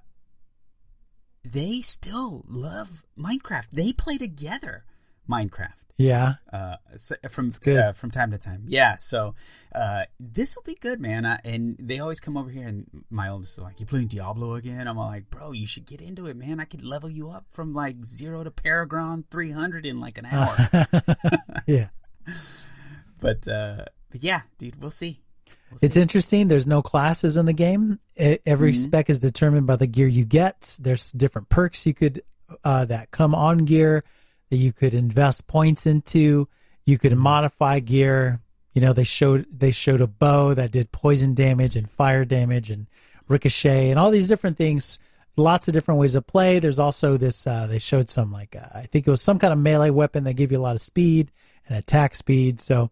they still love Minecraft. They play together Minecraft. Yeah. Uh, so from uh, from time to time. Yeah. So uh, this will be good, man. I, and they always come over here, and my oldest is like, "You playing Diablo again?" I'm all like, "Bro, you should get into it, man. I could level you up from like zero to Paragon three hundred in like an hour." yeah. But, uh, but yeah, dude, we'll see. It's interesting. There's no classes in the game. Every mm-hmm. spec is determined by the gear you get. There's different perks you could uh, that come on gear that you could invest points into. You could modify gear. You know, they showed they showed a bow that did poison damage and fire damage and ricochet and all these different things. Lots of different ways to play. There's also this. Uh, they showed some like uh, I think it was some kind of melee weapon that gave you a lot of speed and attack speed. So.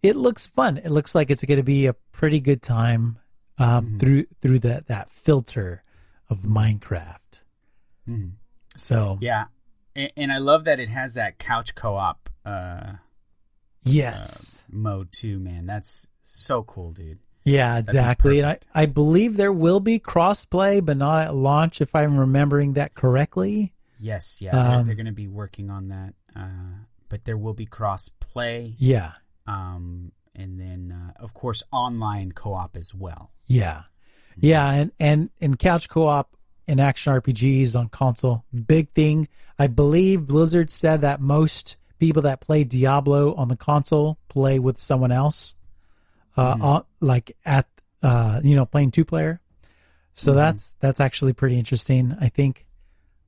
It looks fun. It looks like it's going to be a pretty good time um, mm-hmm. through through that that filter of Minecraft. Mm-hmm. So yeah, and, and I love that it has that couch co-op. Uh, yes, uh, mode too, man. That's so cool, dude. Yeah, exactly. And I, I believe there will be crossplay, but not at launch, if I'm remembering that correctly. Yes, yeah, um, they're, they're going to be working on that, uh, but there will be crossplay. Yeah. Um, and then, uh, of course, online co-op as well. Yeah. Yeah. And, and, and couch co-op and action R P Gs on console, big thing. I believe Blizzard said that most people that play Diablo on the console play with someone else, uh, mm. on, like at, uh, you know, playing two player. So mm. that's, that's actually pretty interesting, I think.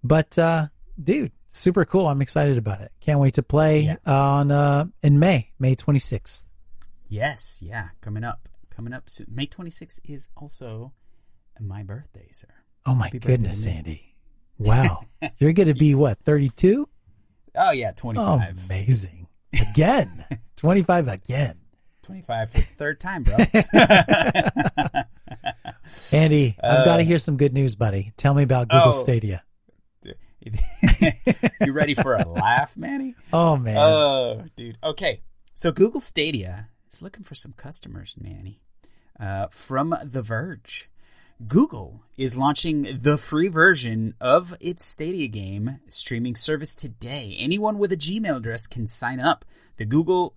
But, uh, dude. Super cool. I'm excited about it. Can't wait to play yeah. on uh, in May, May twenty-sixth. Yes. Yeah. Coming up. Coming up soon. May twenty-sixth is also my birthday, sir. Oh, my Happy goodness, Andy. Wow. You're going to be, yes. what, thirty-two? Oh, yeah, twenty-five. Oh, amazing. Again. twenty-five again. twenty-five for the third time, bro. Andy, uh, I've got to hear some good news, buddy. Tell me about Google oh. Stadia. You ready for a laugh, Manny? Oh, man. Oh, dude. Okay. So Google Stadia is looking for some customers, Manny. Uh, from The Verge, Google is launching the free version of its Stadia game streaming service today. Anyone with a Gmail address can sign up. The Google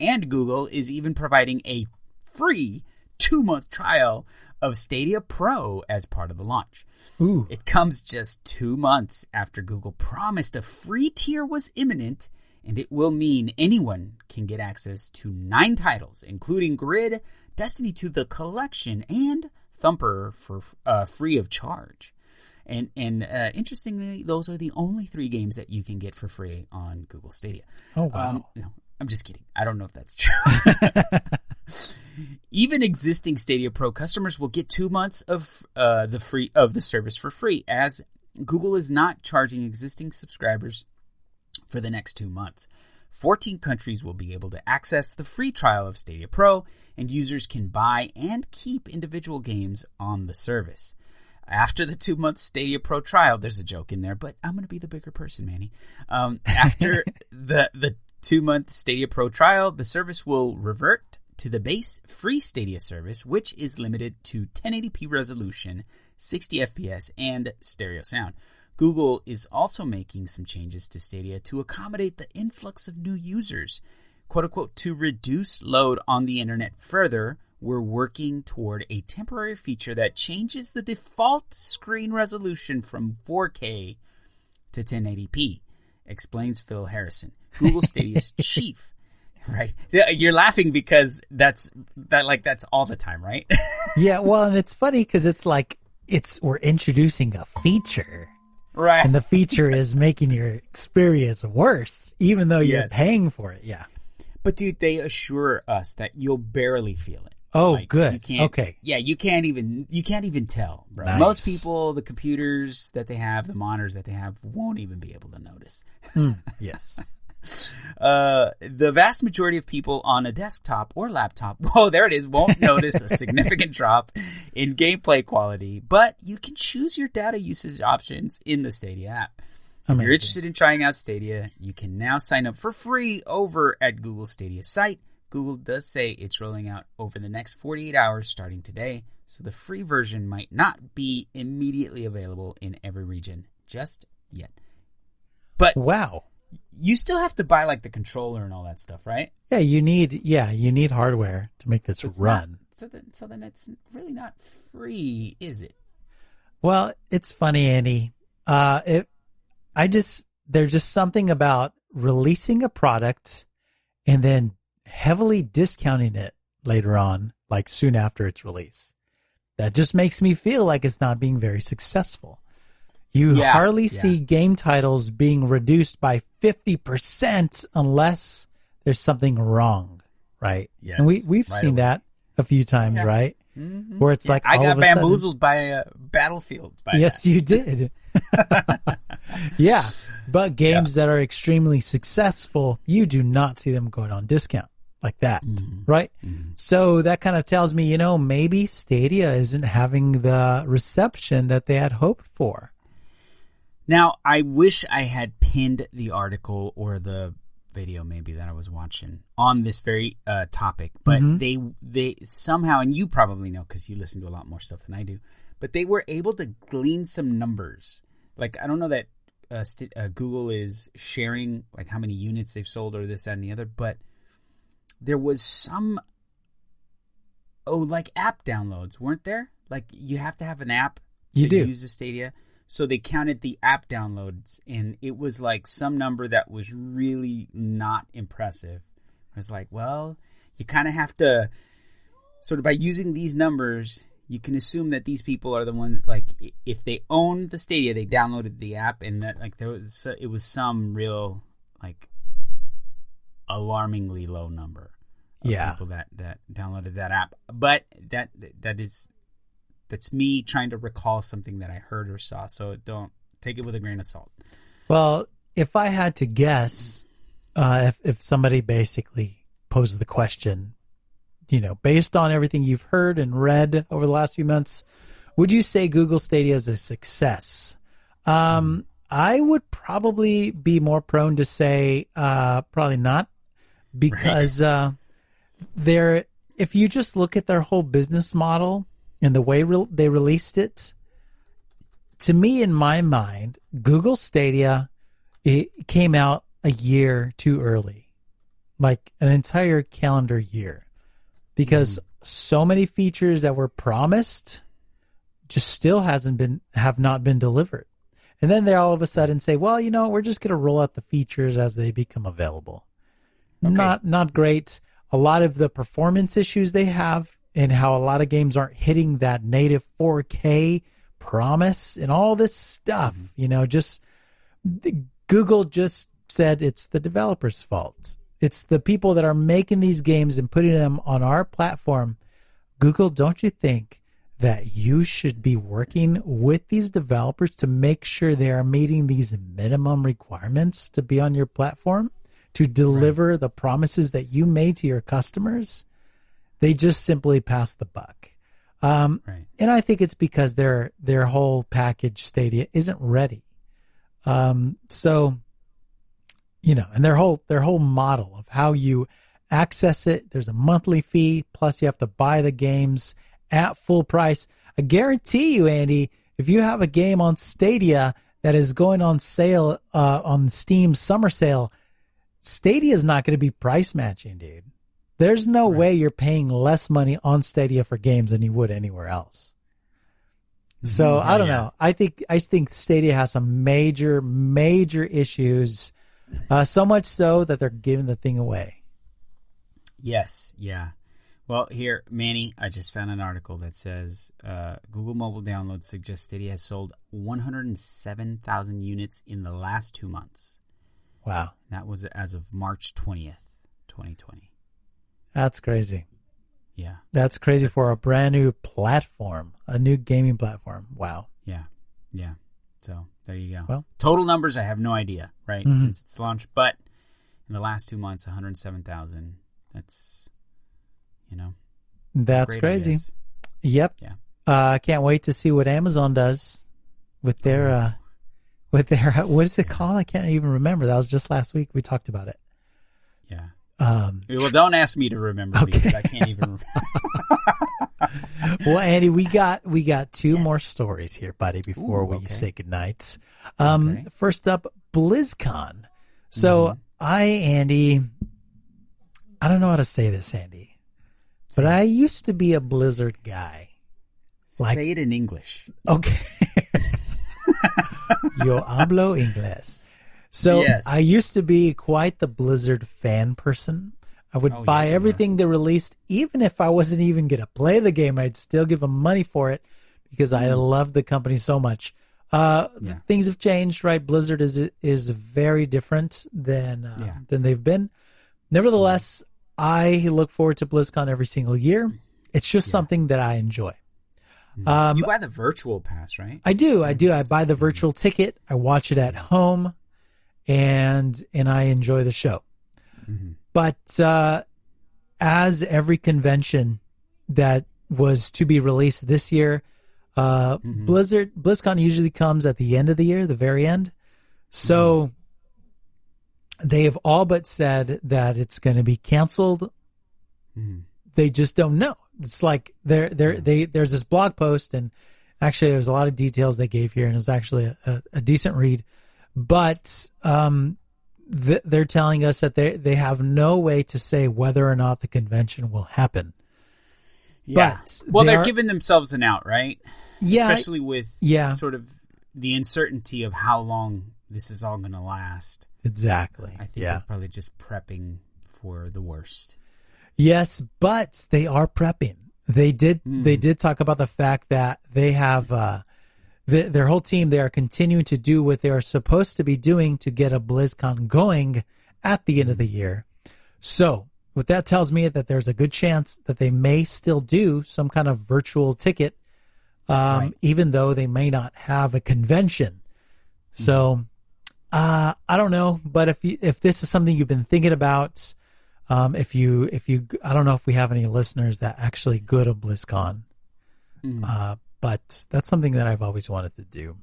and Google is even providing a free two-month trial of Stadia Pro as part of the launch. Ooh. It comes just two months after Google promised a free tier was imminent, and it will mean anyone can get access to nine titles, including Grid, Destiny two, The Collection, and Thumper for uh, free of charge. And and uh, interestingly, those are the only three games that you can get for free on Google Stadia. Oh, wow. Um, no, I'm just kidding. I don't know if that's true. Even existing Stadia Pro customers will get two months of uh, the free of the service for free, as Google is not charging existing subscribers for the next two months. fourteen countries will be able to access the free trial of Stadia Pro, and users can buy and keep individual games on the service. After the two-month Stadia Pro trial, there's a joke in there, but I'm going to be the bigger person, Manny. Um, after the, the two-month Stadia Pro trial, the service will revert to the base free Stadia service, which is limited to ten eighty p resolution, sixty F P S, and stereo sound. Google is also making some changes to Stadia to accommodate the influx of new users. Quote unquote, to reduce load on the internet further, we're working toward a temporary feature that changes the default screen resolution from four K to ten eighty p, explains Phil Harrison, Google Stadia's chief. Right. You're laughing because that's that like that's all the time, right? Yeah, well, and it's funny because it's like it's we're introducing a feature. Right. And the feature is making your experience worse, even though you're yes. paying for it. Yeah. But dude, they assure us that you'll barely feel it. Oh, like, good. You can't, okay. Yeah, you can't even you can't even tell, bro. Nice. Most people, the computers that they have, the monitors that they have won't even be able to notice. Mm, yes. Uh, the vast majority of people on a desktop or laptop, whoa, there it is, won't notice a significant drop in gameplay quality, but you can choose your data usage options in the Stadia app. Amazing. If you're interested in trying out Stadia, you can now sign up for free over at Google Stadia's site. Google does say it's rolling out over the next forty-eight hours starting today, so the free version might not be immediately available in every region just yet. But wow. You still have to buy like the controller and all that stuff, right? Yeah, you need yeah, you need hardware to make this it's run. Not, so then, so then it's really not free, is it? Well, it's funny, Andy. Uh, it, I just there's just something about releasing a product and then heavily discounting it later on, like soon after its release. That just makes me feel like it's not being very successful. You yeah, hardly yeah. see game titles being reduced by fifty percent unless there's something wrong, right? Yes, and we, we've right seen away. that a few times, yeah. right? Mm-hmm. Where it's yeah, like I all got of a bamboozled sudden, by uh, Battlefield. By yes, that. you did. yeah, but games yeah. that are extremely successful, you do not see them going on discount like that, mm-hmm. right? Mm-hmm. So that kind of tells me, you know, maybe Stadia isn't having the reception that they had hoped for. Now, I wish I had pinned the article or the video maybe that I was watching on this very uh, topic, but mm-hmm. they they somehow, and you probably know because you listen to a lot more stuff than I do, but they were able to glean some numbers. Like, I don't know that uh, st- uh, Google is sharing like how many units they've sold or this, that, and the other, but there was some, oh, like app downloads, weren't there? Like, you have to have an app you to do. use the Stadia. So they counted the app downloads, and it was like some number that was really not impressive. I was like, well, you kind of have to sort of by using these numbers, you can assume that these people are the ones, like if they own the Stadia, they downloaded the app, and that like there was, it was some real like alarmingly low number of yeah. people that, that downloaded that app. But that that is... That's me trying to recall something that I heard or saw, so don't take it with a grain of salt. Well, if I had to guess, uh, if, if somebody basically posed the question, you know, based on everything you've heard and read over the last few months, would you say Google Stadia is a success? Um, I would probably be more prone to say uh, probably not, because right. uh, they're, if you just look at their whole business model, and the way re- they released it, to me, in my mind, Google Stadia, it came out a year too early, like an entire calendar year, because mm. so many features that were promised just still hasn't been, have not been delivered. And then they all of a sudden say, well, you know, we're just going to roll out the features as they become available. Okay. Not, not great. A lot of the performance issues they have, and how a lot of games aren't hitting that native four K promise and all this stuff, you know, just Google just said it's the developers' fault. It's the people that are making these games and putting them on our platform. Google, don't you think that you should be working with these developers to make sure they are meeting these minimum requirements to be on your platform, to deliver right. the promises that you made to your customers? They just simply pass the buck. Um, right. And I think it's because their their whole package Stadia isn't ready. Um, so, you know, and their whole their whole model of how you access it, there's a monthly fee, plus you have to buy the games at full price. I guarantee you, Andy, if you have a game on Stadia that is going on sale uh, on Steam summer sale, Stadia is not going to be price matching, dude. There's no right. way you're paying less money on Stadia for games than you would anywhere else. So yeah, I don't yeah. know. I think I think Stadia has some major, major issues, uh, so much so that they're giving the thing away. Yes, yeah. Well, here, Manny, I just found an article that says uh, Google mobile downloads suggest Stadia has sold one hundred seven thousand units in the last two months. Wow. That was as of March twentieth, twenty twenty. That's crazy. Yeah. That's crazy That's, for a brand new platform, a new gaming platform. Wow. Yeah. Yeah. So there you go. Well, total numbers, I have no idea, right, mm-hmm. since it's launched. But in the last two months, one hundred seven thousand. That's, you know. That's crazy. Yep. Yeah. I uh, can't wait to see what Amazon does with their, oh. uh, with their, what is it yeah. called? I can't even remember. That was just last week. We talked about it. Yeah. Um, well, don't ask me to remember okay. because I can't even remember. Well, Andy, we got we got two yes. more stories here, buddy, before Ooh, we okay. say goodnight. Um, okay. First up, BlizzCon. So mm-hmm. I, Andy, I don't know how to say this, Andy, but I used to be a Blizzard guy. Like, say it in English. Okay. Yo hablo inglés. So yes. I used to be quite the Blizzard fan person. I would oh, buy yeah, everything yeah. they released, even if I wasn't even going to play the game. I'd still give them money for it because I love the company so much. Uh, yeah. Things have changed, right? Blizzard is is very different than uh, yeah. than they've been. Nevertheless, yeah. I look forward to BlizzCon every single year. It's just yeah. something that I enjoy. Um, you buy the virtual pass, right? I do. I do. I buy the virtual ticket. I watch it at home, and and I enjoy the show. Mm-hmm. But uh, as every convention that was to be released this year, uh, mm-hmm. Blizzard BlizzCon usually comes at the end of the year, the very end. So mm-hmm. they have all but said that it's going to be canceled. Mm-hmm. They just don't know. It's like there, there, they. There's this blog post, and actually, there's a lot of details they gave here, and it's actually a, a, a decent read. But um, th- they're telling us that they they have no way to say whether or not the convention will happen. Yeah. But well, they they're are, giving themselves an out, right? Yeah. Especially with yeah. sort of the uncertainty of how long this is all going to last. Exactly. I think yeah. they're probably just prepping for the worst. Yes, but they are prepping. They did. Mm. They did talk about the fact that they have uh, the, their whole team. They are continuing to do what they are supposed to be doing to get a BlizzCon going at the end of the year. So what that tells me is that there's a good chance that they may still do some kind of virtual ticket, um, right. even though they may not have a convention. Mm. So uh, I don't know, but if you, if this is something you've been thinking about. Um, if you, if you, I don't know if we have any listeners that actually go to BlizzCon, mm. uh, but that's something that I've always wanted to do.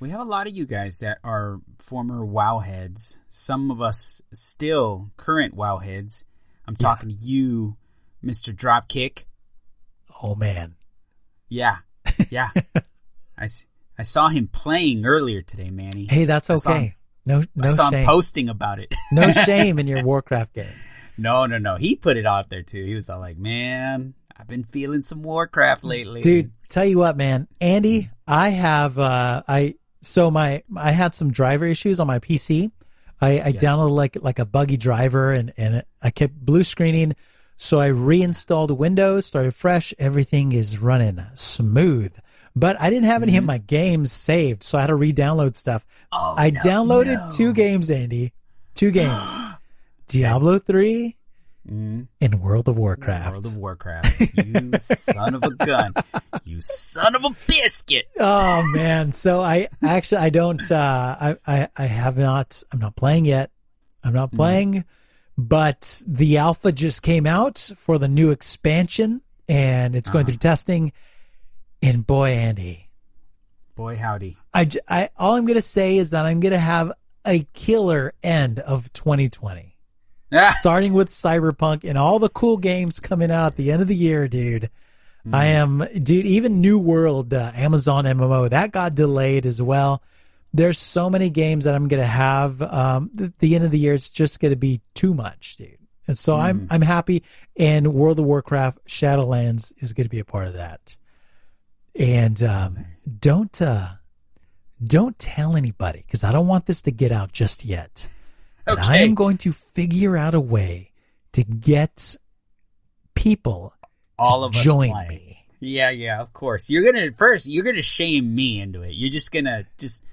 We have a lot of you guys that are former WoW heads. Some of us still current WoW heads. I'm yeah. talking to you, Mister Dropkick. Oh man. Yeah. Yeah. I, I saw him playing earlier today, Manny. Hey, that's okay. No, no I saw him shame. posting about it. No shame in your Warcraft game. No, no, no. He put it out there, too. He was all like, man, I've been feeling some Warcraft lately. Dude, tell you what, man. Andy, I have, uh, I, so my, I had some driver issues on my P C. I, I yes. downloaded like, like a buggy driver and, and it, I kept blue screening. So I reinstalled Windows, started fresh. Everything is running smooth. But I didn't have any mm-hmm. of my games saved, so I had to re-download stuff. Oh, I no, downloaded no. two games, Andy. Two games. Diablo three mm-hmm. and World of Warcraft. World of Warcraft. You son of a gun. You son of a biscuit. Oh, man. So I actually, I don't, uh, I, I, I have not, I'm not playing yet. I'm not playing. Mm. But the alpha just came out for the new expansion, and it's going uh-huh. through testing. And boy, Andy. Boy, howdy. I, I, all I'm going to say is that I'm going to have a killer end of twenty twenty. Ah. Starting with Cyberpunk and all the cool games coming out at the end of the year, dude. Mm. I am, dude, even New World, uh, Amazon M M O, that got delayed as well. There's so many games that I'm going to have. Um, the, the end of the year, it's just going to be too much, dude. And so mm. I'm, I'm happy. And World of Warcraft, Shadowlands is going to be a part of that. And um, don't uh, don't tell anybody because I don't want this to get out just yet. Okay. And I am going to figure out a way to get people all to of us join play. me. Yeah, yeah, of course. You're gonna first. You're gonna shame me into it. You're just gonna just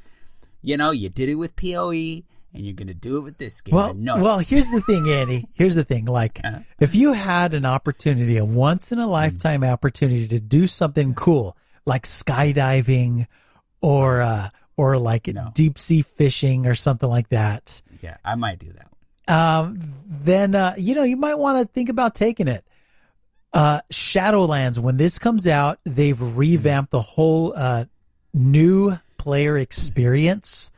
you know you did it with P O E and you're gonna do it with this game. Well, no. well, here's the thing, Andy. Here's the thing. Like, uh-huh. if you had an opportunity, a once in a lifetime mm-hmm. opportunity to do something cool. Like skydiving, or uh, or like no. deep sea fishing, or something like that. Yeah, I might do that. Um, then uh, you know you might want to think about taking it. Uh, Shadowlands, when this comes out, they've revamped the whole uh, new player experience,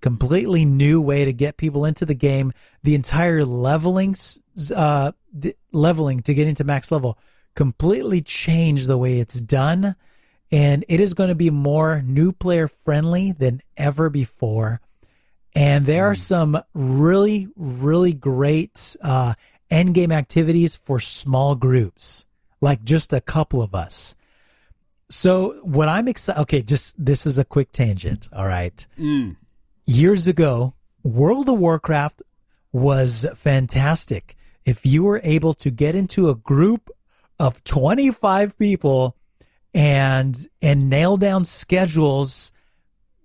completely new way to get people into the game. The entire leveling, uh, the leveling to get into max level, completely changed the way it's done. And it is going to be more new player friendly than ever before. And there are some really, really great uh, end game activities for small groups, like just a couple of us. So what I'm excited, okay, just this is a quick tangent. All right. Mm. Years ago, World of Warcraft was fantastic. if you were able to get into a group of twenty-five people and and nail down schedules,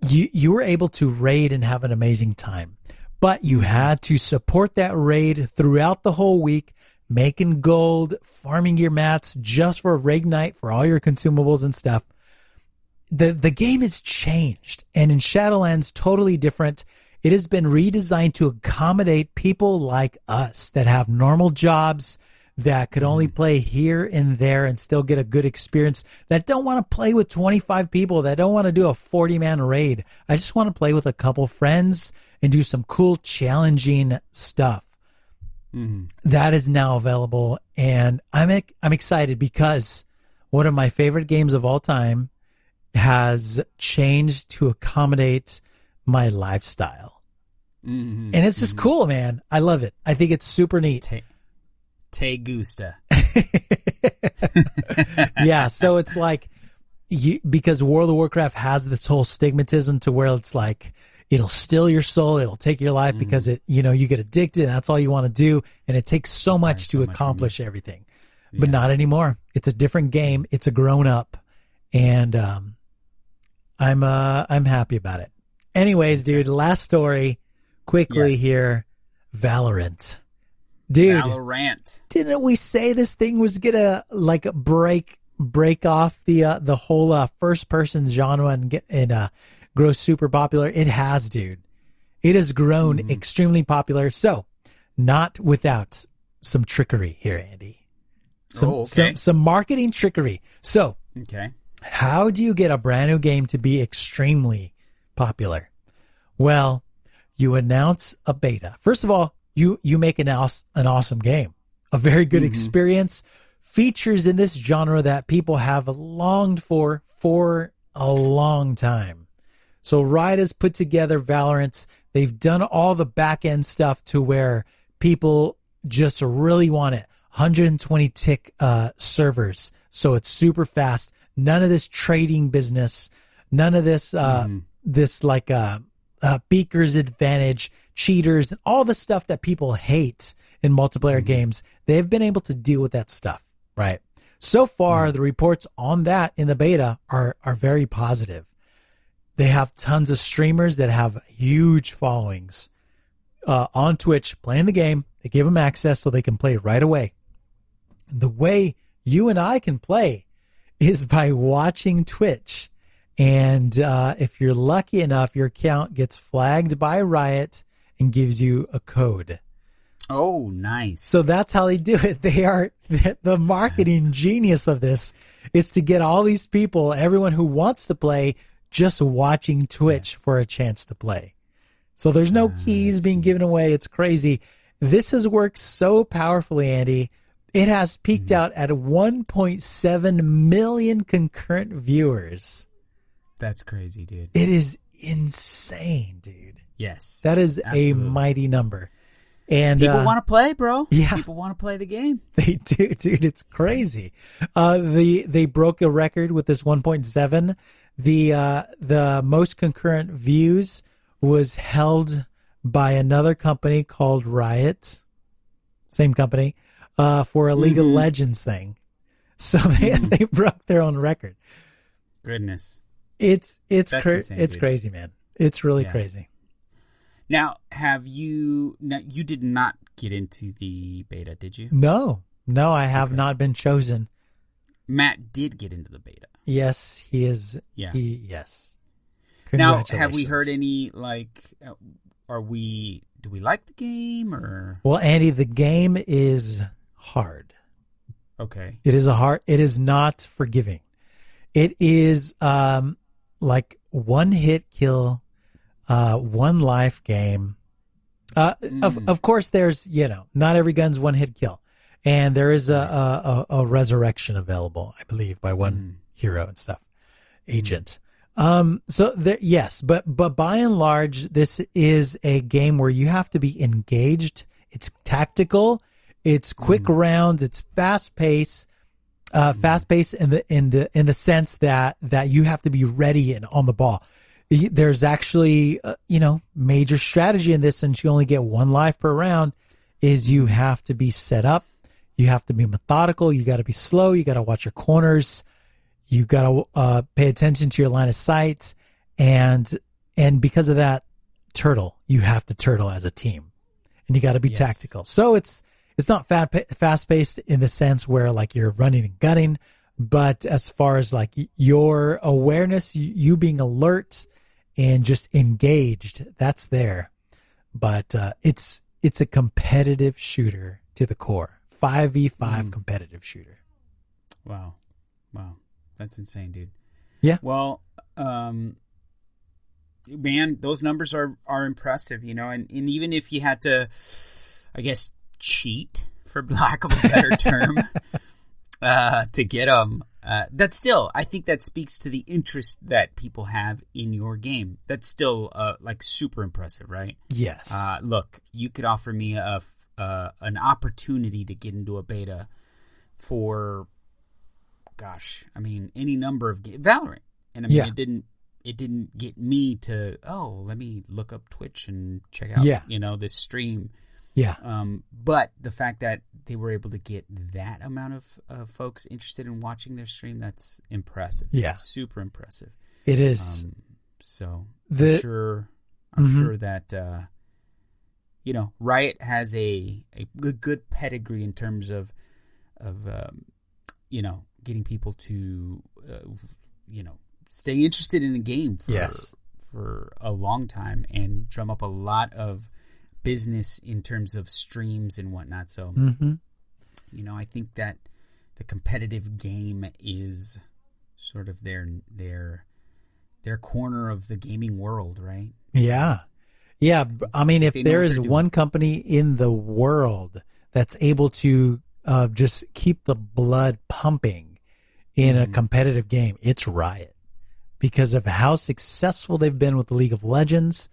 you you were able to raid and have an amazing time. But you had to support that raid throughout the whole week, making gold, farming your mats just for raid night for all your consumables and stuff. The the game has changed, and in Shadowlands, totally different. It has been redesigned to accommodate people like us that have normal jobs, that could only play here and there and still get a good experience, that don't want to play with twenty-five people, that don't want to do a forty-man raid. I just want to play with a couple friends and do some cool, challenging stuff. Mm-hmm. That is now available, and I'm I'm excited because one of my favorite games of all time has changed to accommodate my lifestyle. Mm-hmm. And it's just mm-hmm. cool, man. I love it. I think it's super neat. Take- Te gusta. Yeah, so it's like, you, because World of Warcraft has this whole stigmatism to where it's like, it'll steal your soul, it'll take your life, mm-hmm. because it, you know, you get addicted, and that's all you want to do, and it takes so much There's to so accomplish much everything. Yeah. But not anymore. It's a different game. It's a grown up, and um, I'm uh, I'm happy about it. Anyways, dude, last story, quickly yes. here, Valorant. Dude, Valorant. Didn't we say this thing was gonna like break break off the uh, the whole uh, first person genre and get and uh, grow super popular? It has, dude. It has grown mm-hmm. extremely popular. So, not without some trickery here, Andy. Some oh, okay. some, some marketing trickery. So, okay, how do you get a brand new game to be extremely popular? Well, you announce a beta. First of all, You you make an, aus- an awesome game, a very good mm-hmm. experience, features in this genre that people have longed for for a long time. So Riot has put together Valorant. They've done all the back-end stuff to where people just really want it. one hundred twenty tick uh, servers, so it's super fast. None of this trading business, none of this, uh, mm-hmm. this like... Uh, Uh, Beaker's Advantage, cheaters, and all the stuff that people hate in multiplayer mm-hmm. games. They've been able to deal with that stuff, right? So far, mm-hmm. the reports on that in the beta are are very positive. They have tons of streamers that have huge followings uh, on Twitch playing the game. They give them access so they can play right away. The way you and I can play is by watching Twitch. And uh, if you're lucky enough, your account gets flagged by Riot and gives you a code. Oh, nice. So that's how they do it. They are the marketing genius of this is to get all these people, everyone who wants to play, just watching Twitch yes. for a chance to play. So there's no nice. keys being given away. It's crazy. This has worked so powerfully, Andy. It has peaked mm-hmm. out at one point seven million concurrent viewers. That's crazy, dude. It is insane, dude. Yes. That is absolutely. a mighty number. And people uh, want to play, bro. Yeah. People want to play the game. They do, dude. It's crazy. Uh, the they broke a record with this one point seven. The uh, the most concurrent views was held by another company called Riot. Same company. Uh, for a League mm-hmm. of Legends thing. So they mm-hmm. they broke their own record. Goodness. It's it's cra- insane, it's dude. crazy, man. It's really yeah. crazy. Now, have you? Now, you did not get into the beta, did you? No, no, I have okay. not been chosen. Matt did get into the beta. Yes, he is. Yeah, he, yes. Now, have we heard any? Like, are we? Do we like the game or? Well, Andy, the game is hard. Okay, it is a hard. It is not forgiving. It is um. like one hit kill, uh, one life game. Uh, mm. of, of course, there's, you know, not every gun's one hit kill. And there is a, a, a resurrection available, I believe, by one mm. hero and stuff, agent. Mm. Um, so there, yes, but, but by and large, this is a game where you have to be engaged. It's tactical. It's quick mm. rounds. It's fast paced. Uh, fast paced in the in the in the sense that that you have to be ready and on the ball. There's actually uh, you know major strategy in this, since you only get one life per round. is you have to be set up. You have to be methodical. You got to be slow. You got to watch your corners. You got to uh, pay attention to your line of sight. And, and because of that, turtle, you have to turtle as a team, and you got to be yes. tactical. So it's, it's not fast paced in the sense where like you're running and gunning, but as far as like your awareness, you being alert and just engaged, that's there. But uh, it's, it's a competitive shooter to the core. five v five mm. competitive shooter. Wow. Wow. That's insane, dude. Yeah. Well, um, man, those numbers are, are impressive, you know, and, and even if you had to, I guess, cheat, for lack of a better term, uh, to get them, uh, that's still, I think that speaks to the interest that people have in your game. That's still, uh, like, super impressive, right? Yes. Uh, look, you could offer me a Uh, an opportunity to get into a beta for, gosh, I mean, any number of games. Valorant. And I mean, yeah. it didn't it didn't get me to, oh, let me look up Twitch and check out, yeah. you know, this stream. Yeah. Um, but the fact that they were able to get that amount of uh, folks interested in watching their stream, that's impressive. Yeah. That's super impressive. It is. Um, so the, I'm sure, I'm mm-hmm. sure that... Uh, you know, Riot has a, a good pedigree in terms of, of um, you know, getting people to, uh, you know, stay interested in a game for, yes. for a long time and drum up a lot of business in terms of streams and whatnot. So, mm-hmm. you know, I think that the competitive game is sort of their their their corner of the gaming world, right? Yeah. Yeah, I mean, if there is one company in the world that's able to uh, just keep the blood pumping in mm-hmm. a competitive game, it's Riot, because of how successful they've been with the League of Legends,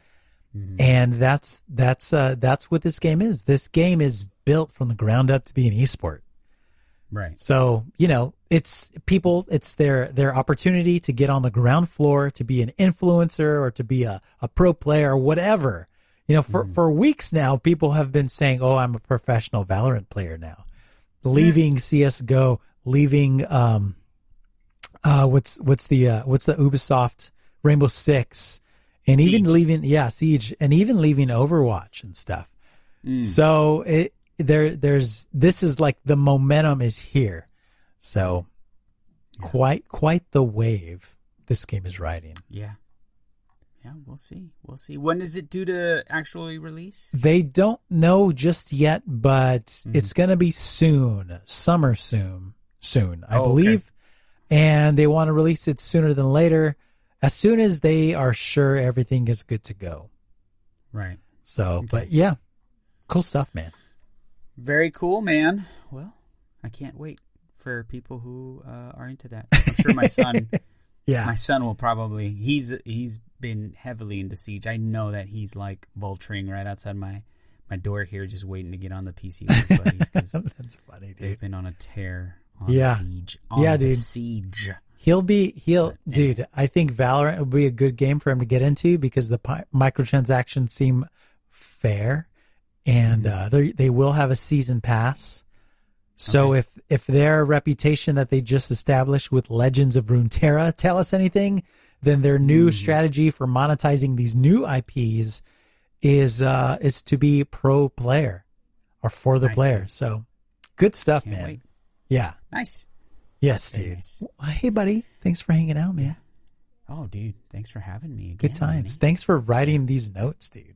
mm-hmm. and that's that's uh, that's what this game is. This game is built from the ground up to be an esport, right? So you know, it's people, it's their their opportunity to get on the ground floor, to be an influencer or to be a, a pro player or whatever. You know, for, mm. for weeks now, people have been saying, oh, I'm a professional Valorant player now. Leaving C S G O, leaving, um, uh, what's, what's the, uh, what's the Ubisoft Rainbow Six, and Siege. even leaving, yeah, Siege, and even leaving Overwatch and stuff. Mm. So it, there, there's, this is like the momentum is here. So yeah. quite, quite the wave this game is riding. Yeah. Yeah, we'll see. We'll see. When is it due to actually release? They don't know just yet, but mm-hmm. it's going to be soon. Summer soon. Soon, I oh, believe. Okay. And they want to release it sooner than later, as soon as they are sure everything is good to go. Right. So, okay. but yeah, cool stuff, man. Very cool, man. Well, I can't wait for people who uh, are into that. I'm sure my son... Yeah, my son will probably, he's he's been heavily into Siege. I know that he's like vulturing right outside my, my door here, just waiting to get on the P C with his buddies, 'cause that's funny, dude. They've been on a tear on yeah. Siege. On yeah, the dude. Siege. He'll be, he'll, but, dude, yeah. I think Valorant would be a good game for him to get into because the pi- microtransactions seem fair, and mm-hmm. uh, they they will have a season pass. So okay. if, if their reputation that they just established with Legends of Runeterra tell us anything, then their new mm. strategy for monetizing these new I Ps is uh, is to be pro player or for the nice, player. Dude. So good stuff, Can't man. Wait. Yeah. Nice. Yes, Very dude. Nice. Hey, buddy. Thanks for hanging out, man. Oh, dude. Thanks for having me again. Good times. Man. Thanks for writing these notes, dude.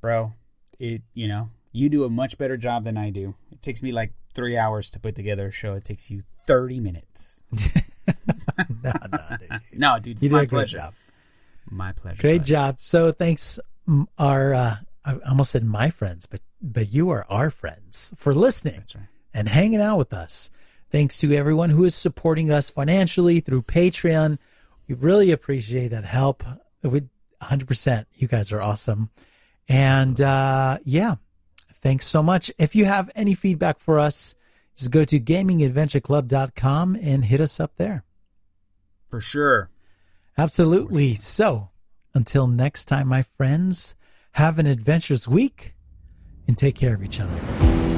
Bro, it you know, you do a much better job than I do. It takes me like three hours to put together a show. It takes you thirty minutes. no, no, dude. no, dude, it's you my pleasure. Job. My pleasure. Great buddy. job. So thanks, our, uh, I almost said my friends, but, but you are our friends for listening That's right. and hanging out with us. Thanks to everyone who is supporting us financially through Patreon. We really appreciate that help. We one hundred percent. You guys are awesome. And, uh, yeah. Thanks so much. If you have any feedback for us, just go to gaming adventure club dot com and hit us up there. For sure. Absolutely. For sure. So until next time, my friends, have an adventurous week and take care of each other.